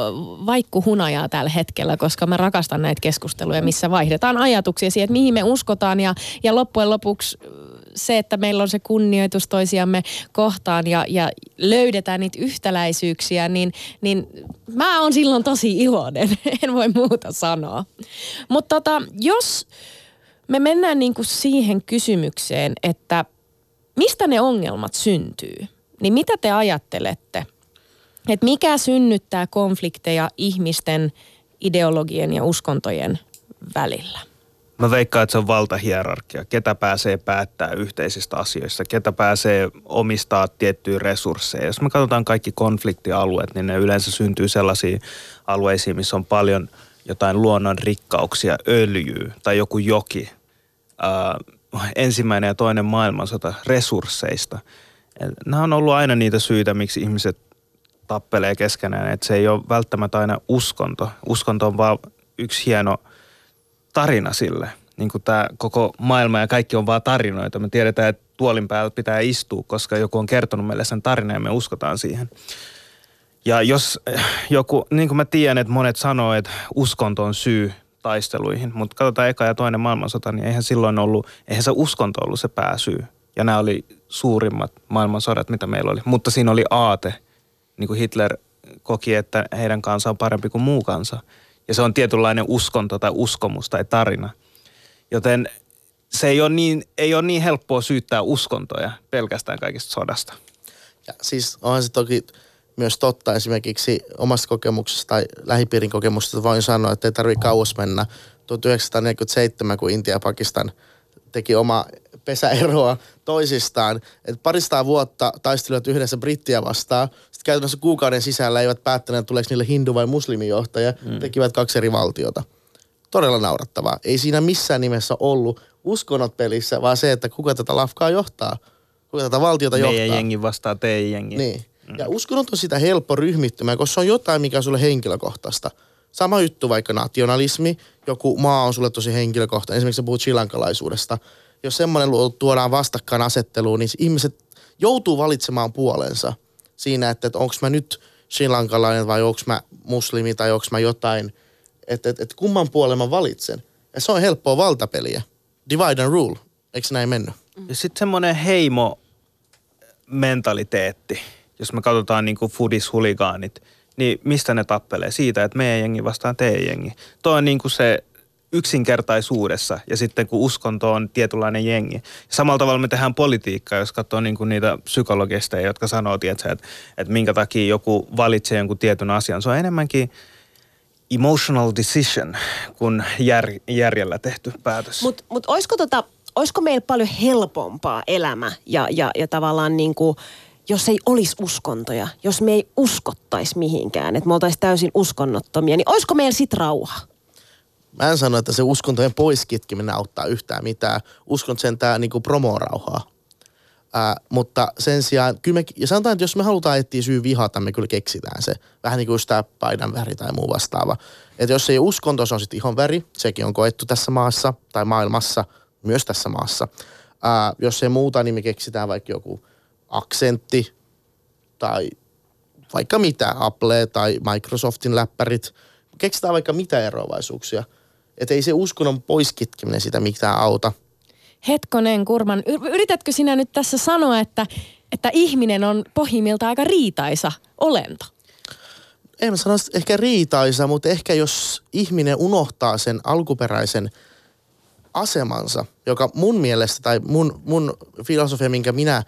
vaikkuhunajaa tällä hetkellä, koska mä rakastan näitä keskusteluja, missä vaihdetaan ajatuksia siihen, että mihin me uskotaan. Ja loppujen lopuksi se, että meillä on se kunnioitus toisiamme kohtaan ja löydetään niitä yhtäläisyyksiä, niin mä oon silloin tosi iloinen. En voi muuta sanoa. Mutta jos me mennään niinku siihen kysymykseen, että mistä ne ongelmat syntyy, niin mitä te ajattelette? Että mikä synnyttää konflikteja ihmisten, ideologien ja uskontojen välillä? Mä veikkaan, että se on valtahierarkia. Ketä pääsee päättää yhteisistä asioista? Ketä pääsee omistaa tiettyjä resursseja? Jos me katsotaan kaikki konfliktialueet, niin ne yleensä syntyy sellaisiin alueisiin, missä on paljon jotain luonnon rikkauksia, öljyä tai joku joki. Ensimmäinen ja toinen maailmansota resursseista. Nämä on ollut aina niitä syitä, miksi ihmiset tappelee keskenään. Et se ei ole välttämättä aina uskonto. Uskonto on vaan yksi hieno tarina sille. Niin kuin tämä koko maailma ja kaikki on vaan tarinoita. Me tiedetään, että tuolin päällä pitää istua, koska joku on kertonut meille sen tarinan ja me uskotaan siihen. Ja jos joku, niin kuin mä tiedän, että monet sanoo, että uskonto on syy taisteluihin, mutta katsotaan eka ja toinen maailmansota, niin eihän se uskonto ollut se pääsyy. Ja nämä oli suurimmat maailmansodat, mitä meillä oli. Mutta siinä oli aate. Niin kuin Hitler koki, että heidän kansa on parempi kuin muu kansa. Ja se on tietynlainen uskonto tai uskomus tai tarina. Joten se ei ole niin helppoa syyttää uskontoja pelkästään kaikesta sodasta. Ja siis onhan se toki myös totta esimerkiksi omasta kokemuksesta tai lähipiirin kokemuksesta. Voin sanoa, että ei tarvitse kauas mennä. 1947, kun Intia ja Pakistan teki omaa pesäeroa toisistaan. Että paristaan vuotta taistelivat yhdessä brittiä vastaan. Sitten käytännössä kuukauden sisällä eivät päättäneet, tuleeko niille hindu- vai muslimijohtaja. Tekivät kaksi eri valtiota. Todella naurattavaa. Ei siinä missään nimessä ollut uskonnot pelissä, vaan se, että kuka tätä lafkaa johtaa. Kuka tätä valtiota johtaa. Meidän jengi vastaa teidän jengi. Niin. Ja uskonnot on sitä helppo ryhmittymään, koska se on jotain, mikä on sulle henkilökohtaista. Sama juttu vaikka nationalismi. Joku maa on sulle tosi henkilökohtainen. Esimerkiksi sä puhut srilankalaisuudesta. Jos semmoinen tuodaan vastakkainasetteluun, niin ihmiset joutuu valitsemaan puolensa siinä, että onko mä nyt srilankalainen vai onko mä muslimi tai onko mä jotain. Että kumman puolen mä valitsen. Ja se on helppoa valtapeliä. Divide and rule. Eikö näin mennyt? Ja sitten semmoinen heimo-mentaliteetti, jos me katsotaan niin kuin foodis-huligaanit, niin mistä ne tappelee? Siitä, että meidän jengi vastaan teidän jengi. Toi on niin kuin se yksinkertaisuudessa ja sitten kun uskonto on tietynlainen jengi. Samalla tavalla me tehdään politiikkaa, jos katsoo niin kuin niitä psykologisteja, jotka sanoo, tietysti, että minkä takia joku valitsee jonkun tietyn asian. Se on enemmänkin emotional decision kuin järjellä tehty päätös. Mut olisiko meillä paljon helpompaa elämä ja tavallaan niin kuin, jos ei olisi uskontoja, jos me ei uskottaisi mihinkään, että me oltaisiin täysin uskonnottomia, niin olisiko meillä sit rauha? Mä en sano, että se uskontojen poiskitkiminen auttaa yhtään mitään. Uskon sentään niinku promoorauhaa. Mutta sen sijaan, kyllä me, ja sanotaan, että jos me halutaan etsiä syy vihata, me kyllä keksitään se. Vähän niin kuin just tämä paidan väri tai muu vastaava. Että jos ei uskonto, se on sitten ihon väri. Sekin on koettu tässä maassa tai maailmassa, myös tässä maassa. Jos ei muuta, niin me keksitään vaikka joku aksentti tai vaikka mitä, Apple tai Microsoftin läppärit. Keksitään vaikka mitä eroavaisuuksia. Että ei se uskonnon poiskitkiminen sitä mitään auta. Hetkonen, Gurmann. Yritätkö sinä nyt tässä sanoa, että ihminen on pohjimmiltaan aika riitaisa olento? En sano ehkä riitaisa, mutta ehkä jos ihminen unohtaa sen alkuperäisen asemansa, joka mun mielestä tai mun filosofia, minkä minä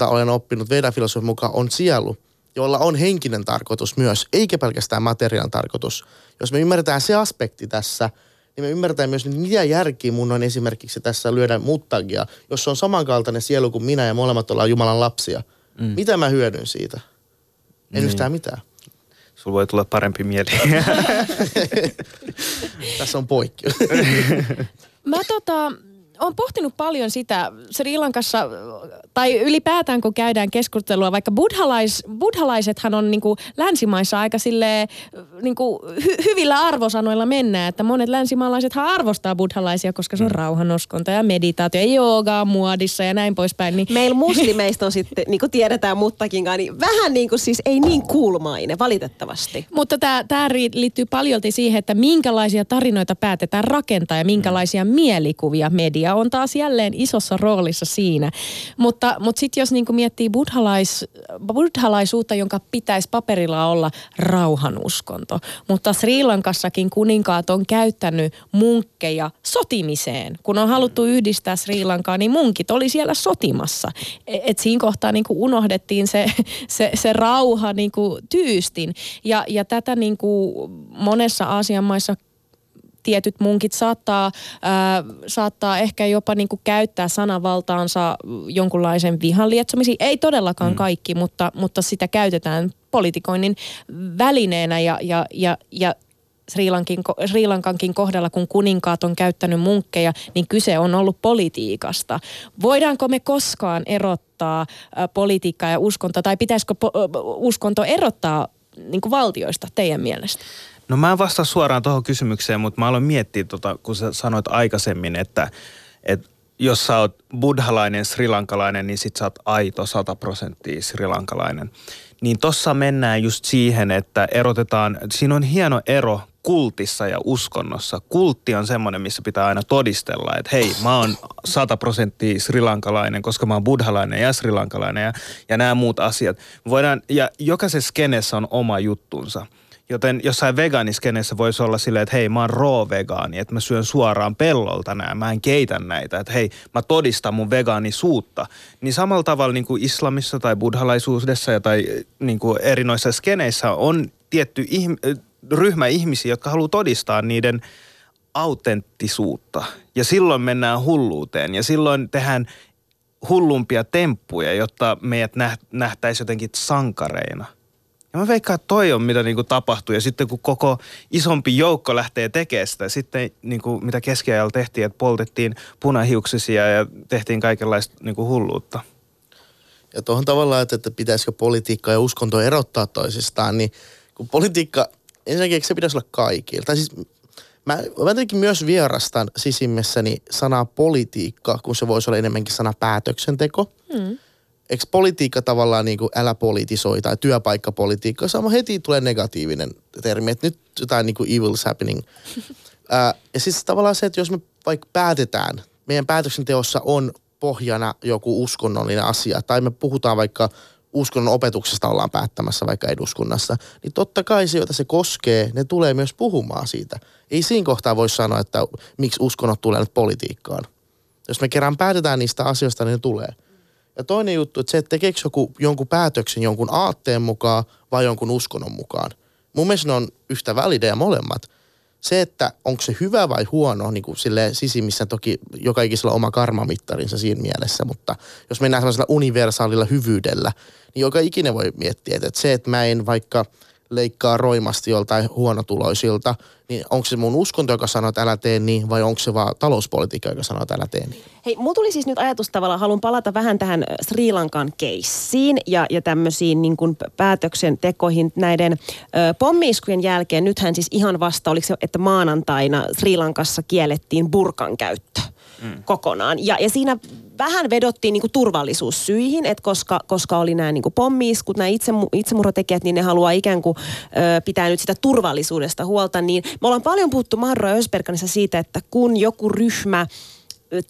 olen oppinut Veda-filosofian mukaan, on sielu, jolla on henkinen tarkoitus myös, eikä pelkästään materiaalinen tarkoitus. Jos me ymmärretään se aspekti tässä, niin me ymmärretään myös, että mitä järkiä mun on esimerkiksi tässä lyödä muttagia, jos on samankaltainen sielu kuin minä ja molemmat ollaan Jumalan lapsia. Mitä mä hyödyn siitä? En yhtään mitään. Sulla voi tulla parempi mieli. Tässä on poikkeus. Mä olen pohtinut paljon sitä Sri Lankassa, tai ylipäätään kun käydään keskustelua, vaikka buddhalaisethan on niin kuin länsimaissa aika silleen, niin kuin hyvillä arvosanoilla mennään, että monet länsimaalaisethan arvostaa buddhalaisia, koska se on rauhanoskonta ja meditaatio, joogaa muodissa ja näin poispäin. Niin. Meillä muslimeista on sitten, niin kuin tiedetään Muttakinkaan, niin vähän niin kuin siis ei niin kulmainen, valitettavasti. Mutta tämä liittyy paljolti siihen, että minkälaisia tarinoita päätetään rakentaa ja minkälaisia mielikuvia media on taas jälleen isossa roolissa siinä. Mutta sitten jos niinku miettii buddhalaisuutta, jonka pitäisi paperilla olla rauhanuskonto, mutta Sri Lankassakin kuninkaat on käyttänyt munkkeja sotimiseen. Kun on haluttu yhdistää Sri Lankaa, niin munkit oli siellä sotimassa. Et siinä kohtaa niinku unohdettiin se rauha niinku tyystin. Ja tätä niinku monessa Aasian maissa tietyt munkit saattaa ehkä jopa niinku käyttää sananvaltaansa jonkunlaisen vihan lietsomisiin. Ei todellakaan kaikki, mutta sitä käytetään politikoinnin välineenä ja Sri Lankankin kohdalla, kun kuninkaat on käyttänyt munkkeja, niin kyse on ollut politiikasta. Voidaanko me koskaan erottaa politiikkaa ja uskontoa, tai pitäisikö uskonto erottaa niinku valtioista teidän mielestä? No mä en vastaa suoraan tuohon kysymykseen, mutta mä aloin miettiä, kun sä sanoit aikaisemmin, että jos sä oot buddhalainen srilankalainen, niin sit sä oot aito 100% srilankalainen. Niin tossa mennään just siihen, että erotetaan, siinä on hieno ero kultissa ja uskonnossa. Kultti on semmoinen, missä pitää aina todistella, että hei, mä oon 100% srilankalainen, koska mä oon buddhalainen ja srilankalainen ja nämä muut asiat. Voidaan, ja jokaisessa skenessä on oma juttunsa. Joten jossain vegaaniskenessä voisi olla silleen, että hei, mä oon raw-vegaani, että mä syön suoraan pellolta nämä, mä en keitä näitä, että hei, mä todistan mun vegaanisuutta. Niin samalla tavalla niin kuin islamissa tai buddhalaisuudessa tai niin kuin eri noissa skeneissä on tietty ryhmä ihmisiä, jotka haluaa todistaa niiden autenttisuutta. Ja silloin mennään hulluuteen ja silloin tehdään hullumpia temppuja, jotta meidät nähtäisi jotenkin sankareina. Ja mä veikkaan, että toi on mitä niinku tapahtuu. Ja sitten kun koko isompi joukko lähtee tekemään sitä, sitten niinku mitä keskiajalla tehtiin, että poltettiin punahiuksisia ja tehtiin kaikenlaista niinku hulluutta. Ja tuohon tavallaan, että pitäisikö politiikkaa ja uskontoa erottaa toisistaan, niin kun politiikka, ensinnäkin se pitäisi olla kaikilla. Tai siis mä jotenkin myös vierastan sisimmässäni sanaa politiikka, kun se voisi olla enemmänkin sana päätöksenteko. Eikö politiikka tavallaan niin kuin älä politisoi tai työpaikkapolitiikka? Sama heti tulee negatiivinen termi, että nyt jotain niin kuin evil is happening. Ja siis tavallaan se, että jos me vaikka päätetään, meidän päätöksenteossa on pohjana joku uskonnollinen asia, tai me puhutaan vaikka uskonnon opetuksesta ollaan päättämässä vaikka eduskunnassa, niin totta kai se, jota se koskee, ne tulee myös puhumaan siitä. Ei siinä kohtaa voi sanoa, että miksi uskonnot tulee nyt politiikkaan. Jos me kerran päätetään niistä asioista, niin ne tulee. Ja toinen juttu, että se, että tekeekö jonkun päätöksen jonkun aatteen mukaan vai jonkun uskonnon mukaan. Mun mielestä ne on yhtä valideja molemmat. Se, että onko se hyvä vai huono, niin kuin silleen sisimmissä toki joka ikisellä oma karmamittarinsa siinä mielessä, mutta jos mennään sellaisella universaalilla hyvyydellä, niin joka ikinen voi miettiä, että se, että mä en vaikka leikkaa roimasti joltain huonotuloisilta, niin onko se mun uskonto, joka sanoo, että älä tee niin, vai onko se vaan talouspolitiikka, joka sanoo, että älä tee niin? Hei, mulla tuli siis nyt ajatus tavallaan, haluan palata vähän tähän Sri Lankan keissiin ja tämmöisiin niin kuin päätöksentekoihin näiden pommi-iskujen jälkeen. Nythän siis ihan vasta, oliko se, että maanantaina Sri Lankassa kiellettiin burkan käyttö kokonaan. Ja siinä vähän vedottiin niinku turvallisuussyihin, että koska oli nämä niinku pommi-iskut, nämä itsemurhatekijät, niin ne haluaa ikään kuin pitää nyt sitä turvallisuudesta huolta. Niin me ollaan paljon puhuttu Mahadura Özberkanissa siitä, että kun joku ryhmä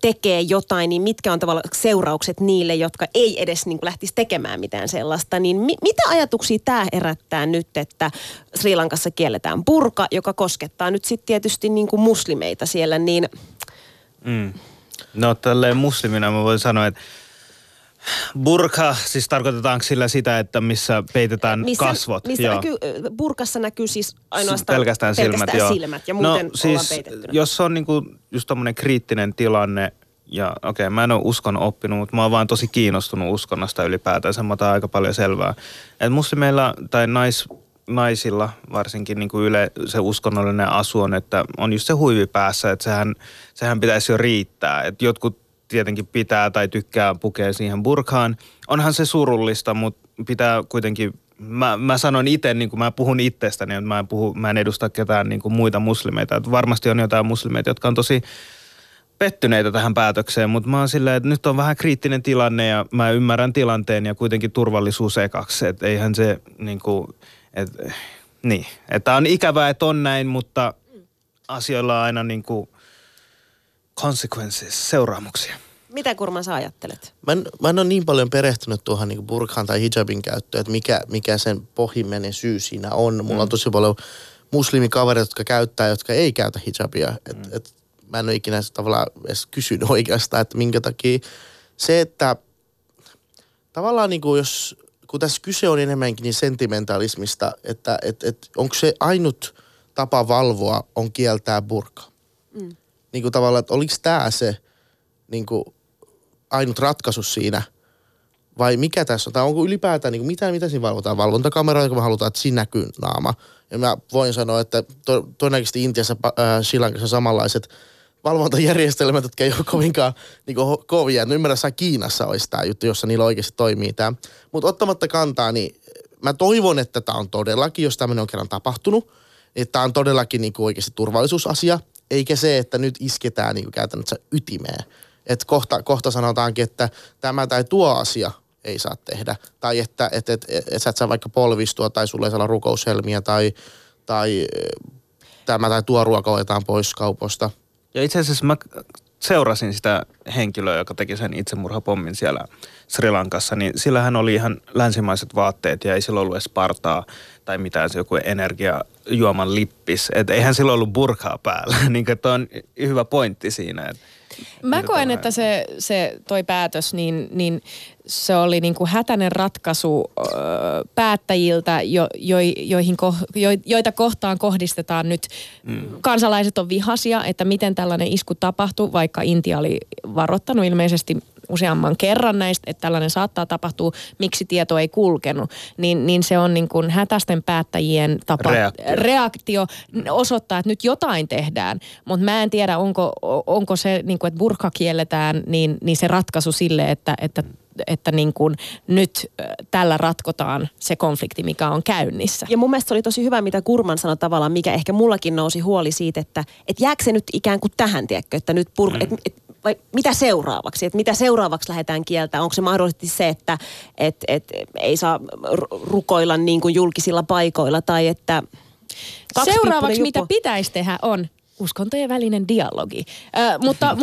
tekee jotain, niin mitkä on tavallaan seuraukset niille, jotka ei edes niin kuin lähtisi tekemään mitään sellaista, niin mitä ajatuksia tämä herättää nyt, että Sri Lankassa kielletään burka, joka koskettaa nyt sitten tietysti niin kuin muslimeita siellä, niin... No tälleen muslimina mä voin sanoa, että burka, siis tarkoitetaanko sillä sitä, että missä peitetään kasvot? Missä näkyy, burkassa näkyy siis ainoastaan pelkästään silmät ja muuten no, siis, ollaan peitettynä. Jos se on niinku just tommonen kriittinen tilanne ja okei, mä en ole uskon oppinut, mutta mä oon vaan tosi kiinnostunut uskonnosta ylipäätänsä. Mä otan aika paljon selvää. Et muslimeilla tai naisilla varsinkin niin kuin se uskonnollinen asu on, että on just se huivi päässä, että sehän pitäisi jo riittää. Että jotkut tietenkin pitää tai tykkää pukea siihen burkaan. Onhan se surullista, mutta pitää kuitenkin, mä sanon itse, niin kuin mä puhun itsestäni, että mä en edusta ketään niin kuin muita muslimeita. Että varmasti on jotain muslimeita, jotka on tosi pettyneitä tähän päätökseen, mutta mä oon silleen, että nyt on vähän kriittinen tilanne ja mä ymmärrän tilanteen ja kuitenkin turvallisuus ekaksi. Että eihän se niin kuin... Niin, että on ikävää, että on näin, mutta asioilla on aina niin kuin consequences, seuraamuksia. Mitä Gurmann sä ajattelet? Mä en ole niin paljon perehtynyt tuohon niin burkaan tai hijabin käyttöön, että mikä sen pohjimmainen syy siinä on. Mulla on tosi paljon muslimikavereita, jotka ei käytä hijabia. Et mä en ole ikinä tavallaan edes kysynyt oikeastaan, että minkä takia. Se, että tavallaan niin kuin jos... Kun tässä kyse on enemmänkin niin sentimentalismista, että onko se ainut tapa valvoa on kieltää burka. Niin kuin tavallaan, että oliko tämä se niin kuin ainut ratkaisu siinä vai mikä tässä on? Tai onko ylipäätään, niin kuin mitä siinä valvotaan? Valvontakameroita, kun me halutaan, että siinä näkyy naama. Ja mä voin sanoa, että todennäköisesti Intiassa, Sri Lankassa samanlaiset valvontajärjestelmät, jotka ei ole kovinkaan niin kuin, kovia. En ymmärrä, saa Kiinassa olisi tämä juttu, jossa niillä oikeasti toimii tämä. Mutta ottamatta kantaa, niin mä toivon, että tämä on todellakin, jos tämmöinen on kerran tapahtunut, että tämä on todellakin niin kuin, oikeasti turvallisuusasia, eikä se, että nyt isketään niin kuin, käytännössä ytimeen. Että kohta sanotaankin, että tämä tai tuo asia ei saa tehdä. Tai että sä et saa vaikka polvistua tai sulle ei saa olla rukoushelmiä tai tämä tai tuo ruoka otetaan pois kaupoista. Ja itse asiassa mä seurasin sitä henkilöä, joka teki sen itsemurhapommin siellä Sri Lankassa, niin sillä hän oli ihan länsimaiset vaatteet ja ei sillä ollut edes partaa tai mitään, se joku energiajuoman lippis. Että eihän sillä ollut burkaa päällä, niin että on hyvä pointti siinä. Mä koen, että se toi päätös, niin se oli niin kuin hätäinen ratkaisu päättäjiltä, joita kohtaan kohdistetaan nyt. Kansalaiset on vihaisia, että miten tällainen isku tapahtui, vaikka Intia oli varoittanut ilmeisesti useamman kerran näistä, että tällainen saattaa tapahtua, miksi tieto ei kulkenut. Niin se on niin kuin hätäisten päättäjien tapa, reaktio osoittaa, että nyt jotain tehdään. Mutta mä en tiedä, onko se, niin kuin, että burka kielletään, niin se ratkaisu sille, että niin kuin nyt tällä ratkotaan se konflikti, mikä on käynnissä. Ja mun mielestä oli tosi hyvä, mitä Gurmann sanoi tavallaan, mikä ehkä mullakin nousi huoli siitä, että jääkö se nyt ikään kuin tähän, tiedätkö, että nyt vai mitä seuraavaksi? Että mitä seuraavaksi lähdetään kieltämään? Onko se mahdollisesti se, että ei saa rukoilla niin kuin julkisilla paikoilla tai että... Seuraavaksi mitä pitäisi tehdä on uskontojen välinen dialogi. Mutta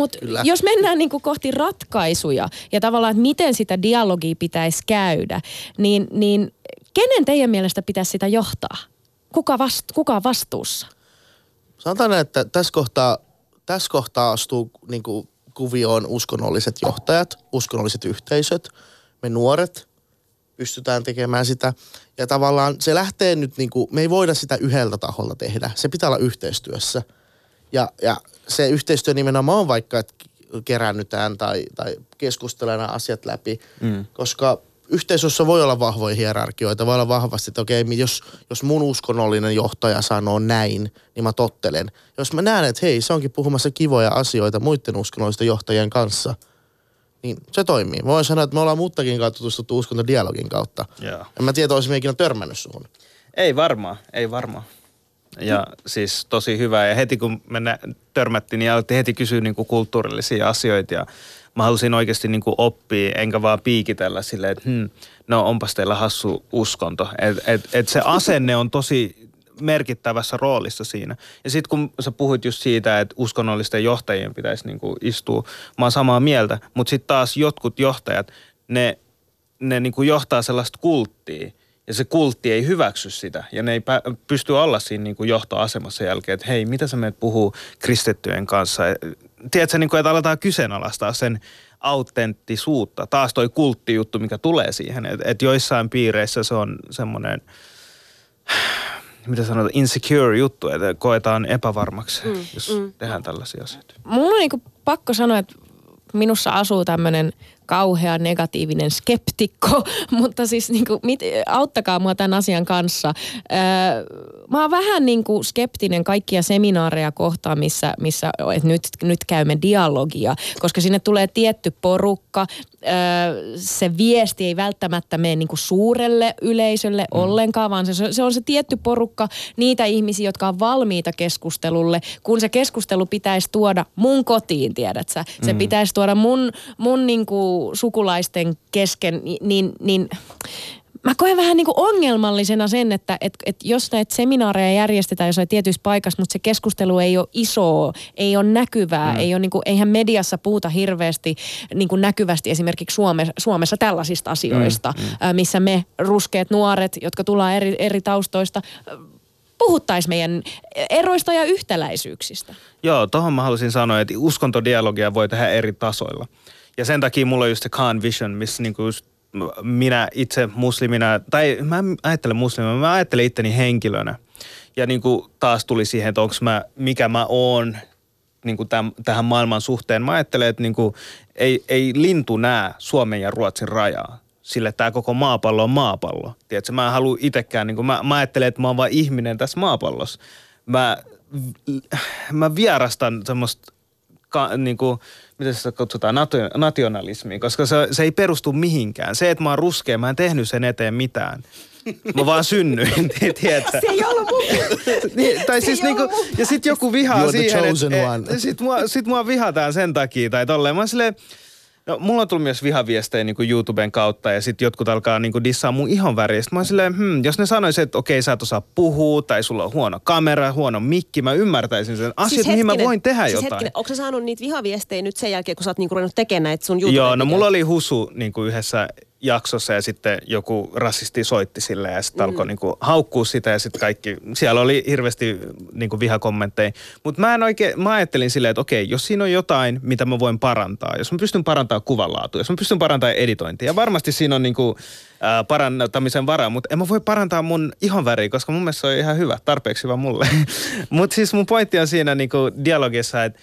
jos mennään niin kuin kohti ratkaisuja ja tavallaan, että miten sitä dialogia pitäisi käydä, niin kenen teidän mielestä pitäisi sitä johtaa? Kuka on vastuussa? Sanotaan, että tässä kohtaa astuu niin kuin kuvioon uskonnolliset johtajat, uskonnolliset yhteisöt, me nuoret pystytään tekemään sitä. Ja tavallaan se lähtee nyt, niin kuin, me ei voida sitä yhdeltä taholta tehdä. Se pitää olla yhteistyössä. Ja se yhteistyö nimenomaan on vaikka, että kerännytään tai keskustellaan asiat läpi, koska yhteisössä voi olla vahvoja hierarkioita, voi olla vahvasti, että okei, jos mun uskonnollinen johtaja sanoo näin, niin mä tottelen. Jos mä näen, että hei, se onkin puhumassa kivoja asioita muiden uskonnollisten johtajien kanssa, niin se toimii. Mä voin sanoa, että me ollaan Muttaqin kautta tutustuttu uskontodialogin kautta. Yeah. En mä tiedä, olisimme ikinä törmännyt suhun. Ei varmaan. Ja siis tosi hyvä. Ja heti kun me törmättiin, niin alettiin heti kysyä niin kuin kulttuurillisia asioita. Ja mä halusin oikeasti niin kuin oppia, enkä vaan piikitellä silleen, että no onpas teillä hassu uskonto. Et se asenne on tosi merkittävässä roolissa siinä. Ja sitten kun sä puhuit just siitä, että uskonnollisten johtajien pitäisi niin kuin istua, mä oon samaa mieltä. Mutta sitten taas jotkut johtajat, ne niin kuin johtaa sellaista kulttia. Ja se kultti ei hyväksy sitä. Ja ne ei pysty olla siinä niin kuin johtoasemassa jälkeen, että hei, mitä sä menet puhuu kristittyjen kanssa. Tiedätkö, niin kuin, että aletaan kyseenalaistaa sen autenttisuutta. Taas toi kulttijuttu, mikä tulee siihen. Että joissain piireissä se on semmoinen, mitä sanotaan, insecure juttu, että koetaan epävarmaksi, jos tehdään tällaisia asioita. Mun on niin kuin pakko sanoa, että minussa asuu tämmöinen kauhea negatiivinen skeptikko, mutta siis niin kuin, auttakaa mua tämän asian kanssa. Mä oon vähän niin kuin skeptinen kaikkia seminaareja kohtaan, missä nyt käymme dialogia, koska sinne tulee tietty porukka. Se viesti ei välttämättä mene niin kuin suurelle yleisölle ollenkaan, vaan se on se tietty porukka niitä ihmisiä, jotka on valmiita keskustelulle, kun se keskustelu pitäisi tuoda mun kotiin, tiedät sä. Se pitäisi tuoda mun niin kuin sukulaisten kesken, niin mä koen vähän niin kuin ongelmallisena sen, että jos näitä seminaareja järjestetään jossain tietyissä paikassa, mutta se keskustelu ei ole isoa, ei ole näkyvää, ei ole niin kuin, eihän mediassa puhuta hirveästi niin kuin näkyvästi esimerkiksi Suomessa tällaisista asioista, missä me ruskeat nuoret, jotka tullaan eri taustoista, puhuttaisiin meidän eroista ja yhtäläisyyksistä. Joo, tohon mä halusin sanoa, että uskontodialogia voi tehdä eri tasoilla. Ja sen takia mulla on just se Khan Vision, missä niinku minä itse muslimina, tai mä ajattelen muslimina, mä ajattelen itteni henkilönä. Ja niinku taas tuli siihen, että mikä mä oon niinku tähän maailman suhteen. Mä ajattelen, että niinku ei lintu näe Suomen ja Ruotsin rajaa. Sille tää koko maapallo on maapallo. Tiedätkö, mä en halua itsekään, niinku, mä ajattelen, että mä oon vaan ihminen tässä maapallossa. Mä vierastan semmoista niinku, miten sitä kutsutaan, nationalismiin, koska se ei perustu mihinkään. Se, että mä oon ruskea, mä en tehnyt sen eteen mitään. Mä vaan synnyin, tietää. Se ei ollut mun. Tai siis niinku, ja sit joku vihaa siihen, että sit mua vihataan sen takia, tai tolleen. Mä silleen, no, mulla on tullut myös vihaviestejä niinku YouTuben kautta, ja sit jotkut alkaa niinku dissaa mun ihonväriä. Mä oon silleen, jos ne sanoisi, että okei, sä et osaa puhua, tai sulla on huono kamera, huono mikki, mä ymmärtäisin sen asiat, siis mihin mä voin tehdä jotain. Onko sä saanut niitä vihaviestejä nyt sen jälkeen, kun sä oot niinku ruvennut tekemään näitä sun YouTuben? Joo, no mulla oli husu niinku yhdessä jaksossa, ja sitten joku rasisti soitti sille, ja sitten alkoi niinku haukkua sitä, ja sitten kaikki, siellä oli hirveästi niinku vihakommentteja. Mutta mä ajattelin silleen, että okei, jos siinä on jotain, mitä mä voin parantaa, jos mä pystyn parantamaan kuvanlaatua, jos mä pystyn parantamaan editointia, ja varmasti siinä on niinku parantamisen varaa, mutta en mä voi parantaa mun ihonväriä, koska mun mielestä se on ihan hyvä, tarpeeksi hyvä mulle. Mutta siis mun pointti on siinä niinku dialogissa, että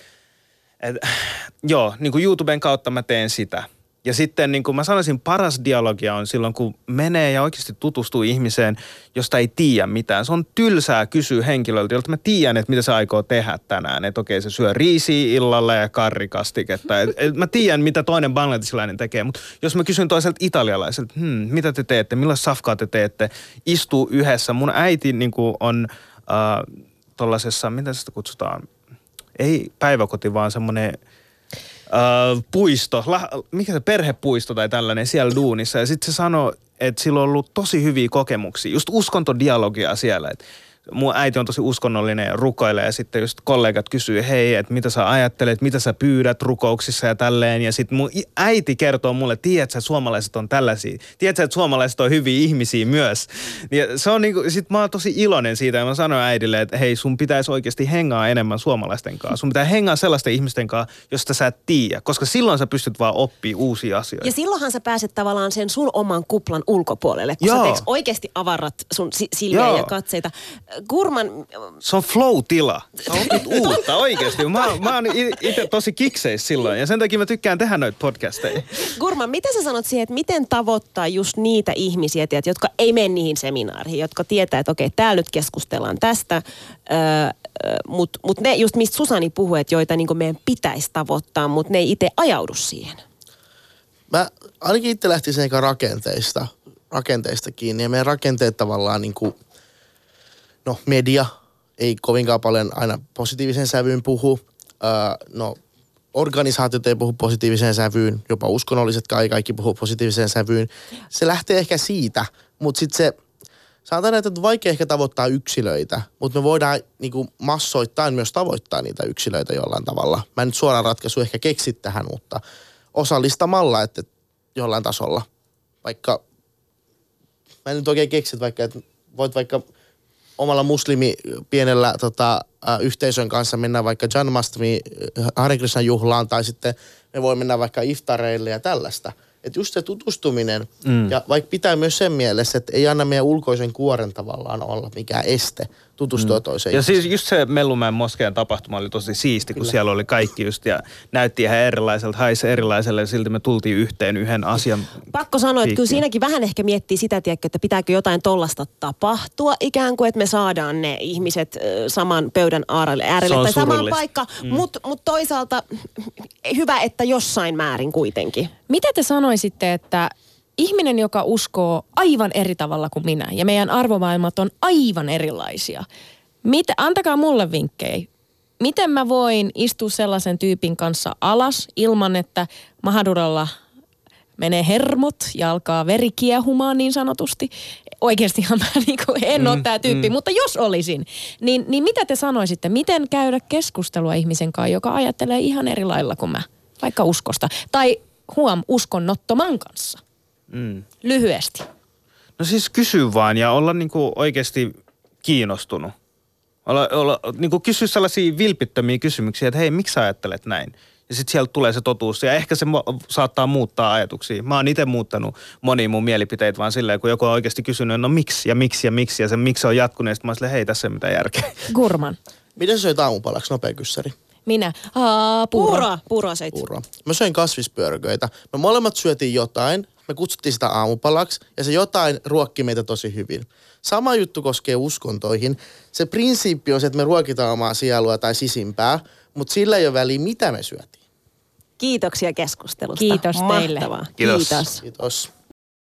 joo, niinku YouTuben kautta mä teen sitä. Ja sitten niin kuin mä sanoisin, paras dialogia on silloin, kun menee ja oikeasti tutustuu ihmiseen, josta ei tiedä mitään. Se on tylsää kysyä henkilöltä, jolta mä tiedän, että mitä se aikoo tehdä tänään. Että okei, se syö riisiä illalla ja karrikastiketta. Mä tiedän, mitä toinen bangladesilainen tekee. Mutta jos mä kysyn toiselta italialaiselta, mitä te teette, millaista safkaa te teette, istuu yhdessä. Mun äiti niin kuin on tollasessa, mitä sitä kutsutaan, ei päiväkoti, vaan semmoinen puisto, mikä se perhepuisto tai tällainen siellä duunissa. Ja sitten se sanoi, että sillä on ollut tosi hyviä kokemuksia, just uskontodialogia siellä. Et mun äiti on tosi uskonnollinen ja rukoilee, ja sitten just kollegat kysyy, hei, että mitä sä ajattelet, mitä sä pyydät rukouksissa ja tälleen. Ja sitten mun äiti kertoo mulle, tiedätkö, että suomalaiset on tällaisia. Tiedätkö, että suomalaiset on hyviä ihmisiä myös. Ja se on niinku, sit mä oon tosi iloinen siitä, ja mä sanoin äidille, että hei, sun pitäisi oikeasti hengaa enemmän suomalaisten kanssa. Sun pitää hengaa sellaisten ihmisten kanssa, josta sä et tiedä, koska silloin sä pystyt vaan oppimaan uusia asioita. Ja silloinhan sä pääset tavallaan sen sun oman kuplan ulkopuolelle, kun sä teeks oikeasti avarat sun silmiä ja katseita. Gurmann... Se on flow-tila. Sä opit uutta oikeasti. Mä oon itse tosi kikseissä silloin ja sen takia mä tykkään tehdä noita podcasteja. Gurmann, mitä sä sanot siihen, että miten tavoittaa just niitä ihmisiä, jotka ei mene niihin seminaariin, jotka tietää, että okei, täällä nyt keskustellaan tästä, mut ne just mistä Susani puhui, että joita niin kuin meidän pitäisi tavoittaa, mutta ne ei itse ajaudu siihen. Mä ainakin itse lähtisin eikä rakenteista kiinni ja meidän rakenteet tavallaan niin kuin no media ei kovinkaan paljon aina positiivisen sävyyn puhu. No organisaatiot ei puhu positiiviseen sävyyn, jopa uskonnolliset kaikki puhuu positiiviseen sävyyn. Se lähtee ehkä siitä, mutta sitten se, sanotaan, että on vaikea ehkä tavoittaa yksilöitä, mutta me voidaan niin kuin massoittain myös tavoittaa niitä yksilöitä jollain tavalla. Mä en nyt suoraan ratkaisu ehkä keksi tähän, mutta osallistamalla, että jollain tasolla. Vaikka, mä en nyt oikein keksi, vaikka, että voit vaikka... omalla muslimi pienellä yhteisön kanssa mennään vaikka Janmashtami, Hare Krishnan juhlaan tai sitten me voi mennä vaikka iftareille ja tällaista. Että just se tutustuminen ja vaikka pitää myös sen mielessä, että ei anna meidän ulkoisen kuoren tavallaan olla mikään este tutustua toiseen. Ja siis just se Mellunmäen moskeijan tapahtuma oli tosi siisti, kun kyllä. Siellä oli kaikki just ja näytti ihan erilaiselta, haisi erilaiselle ja silti me tultiin yhteen yhden asian. Pakko sanoa, että kyllä siinäkin vähän ehkä miettii sitä, että pitääkö jotain tollasta tapahtua ikään kuin, että me saadaan ne ihmiset saman pöydän äärelle tai samaan paikkaan, mutta toisaalta hyvä, että jossain määrin kuitenkin. Mitä te sanoisitte, että ihminen, joka uskoo aivan eri tavalla kuin minä ja meidän arvomaailmat on aivan erilaisia. Antakaa mulle vinkkejä. Miten mä voin istua sellaisen tyypin kanssa alas ilman, että Mahaduralla menee hermot ja alkaa veri kiehumaan niin sanotusti. Oikeastihan mä en ole tää tyyppi, mutta jos olisin, niin mitä te sanoisitte? Miten käydä keskustelua ihmisen kanssa, joka ajattelee ihan eri lailla kuin mä, vaikka uskosta? Tai huom, uskonnottoman kanssa. Lyhyesti. No siis kysy vaan ja olla niinku oikeasti kiinnostunut. Niinku kysy sellaisia vilpittömiä kysymyksiä, että hei, miksi sä ajattelet näin? Ja sitten sieltä tulee se totuus ja ehkä se saattaa muuttaa ajatuksia. Mä oon itse muuttanut monia mun mielipiteitä vaan silleen, kun joku on oikeasti kysynyt, no miksi ja miksi ja miksi ja se miksi on jatkunut. Ja sitten mä oon silleen, hei, tässä ei mitään järkeä. Gurmann. Miten sä söit aamupalaksi, nopea kyssäri? Minä? Puuroa söit. Mä söin kasvispyörköitä. Me molemmat syötiin jotain. Me kutsuttiin sitä aamupalaksi ja se jotain ruokki meitä tosi hyvin. Sama juttu koskee uskontoihin. Se prinsiippi on se, että me ruokitaan omaa sielua tai sisimpää, mutta sillä ei ole väliä, mitä me syötiin. Kiitoksia keskustelusta. Kiitos teille. Mahtavaa. Kiitos.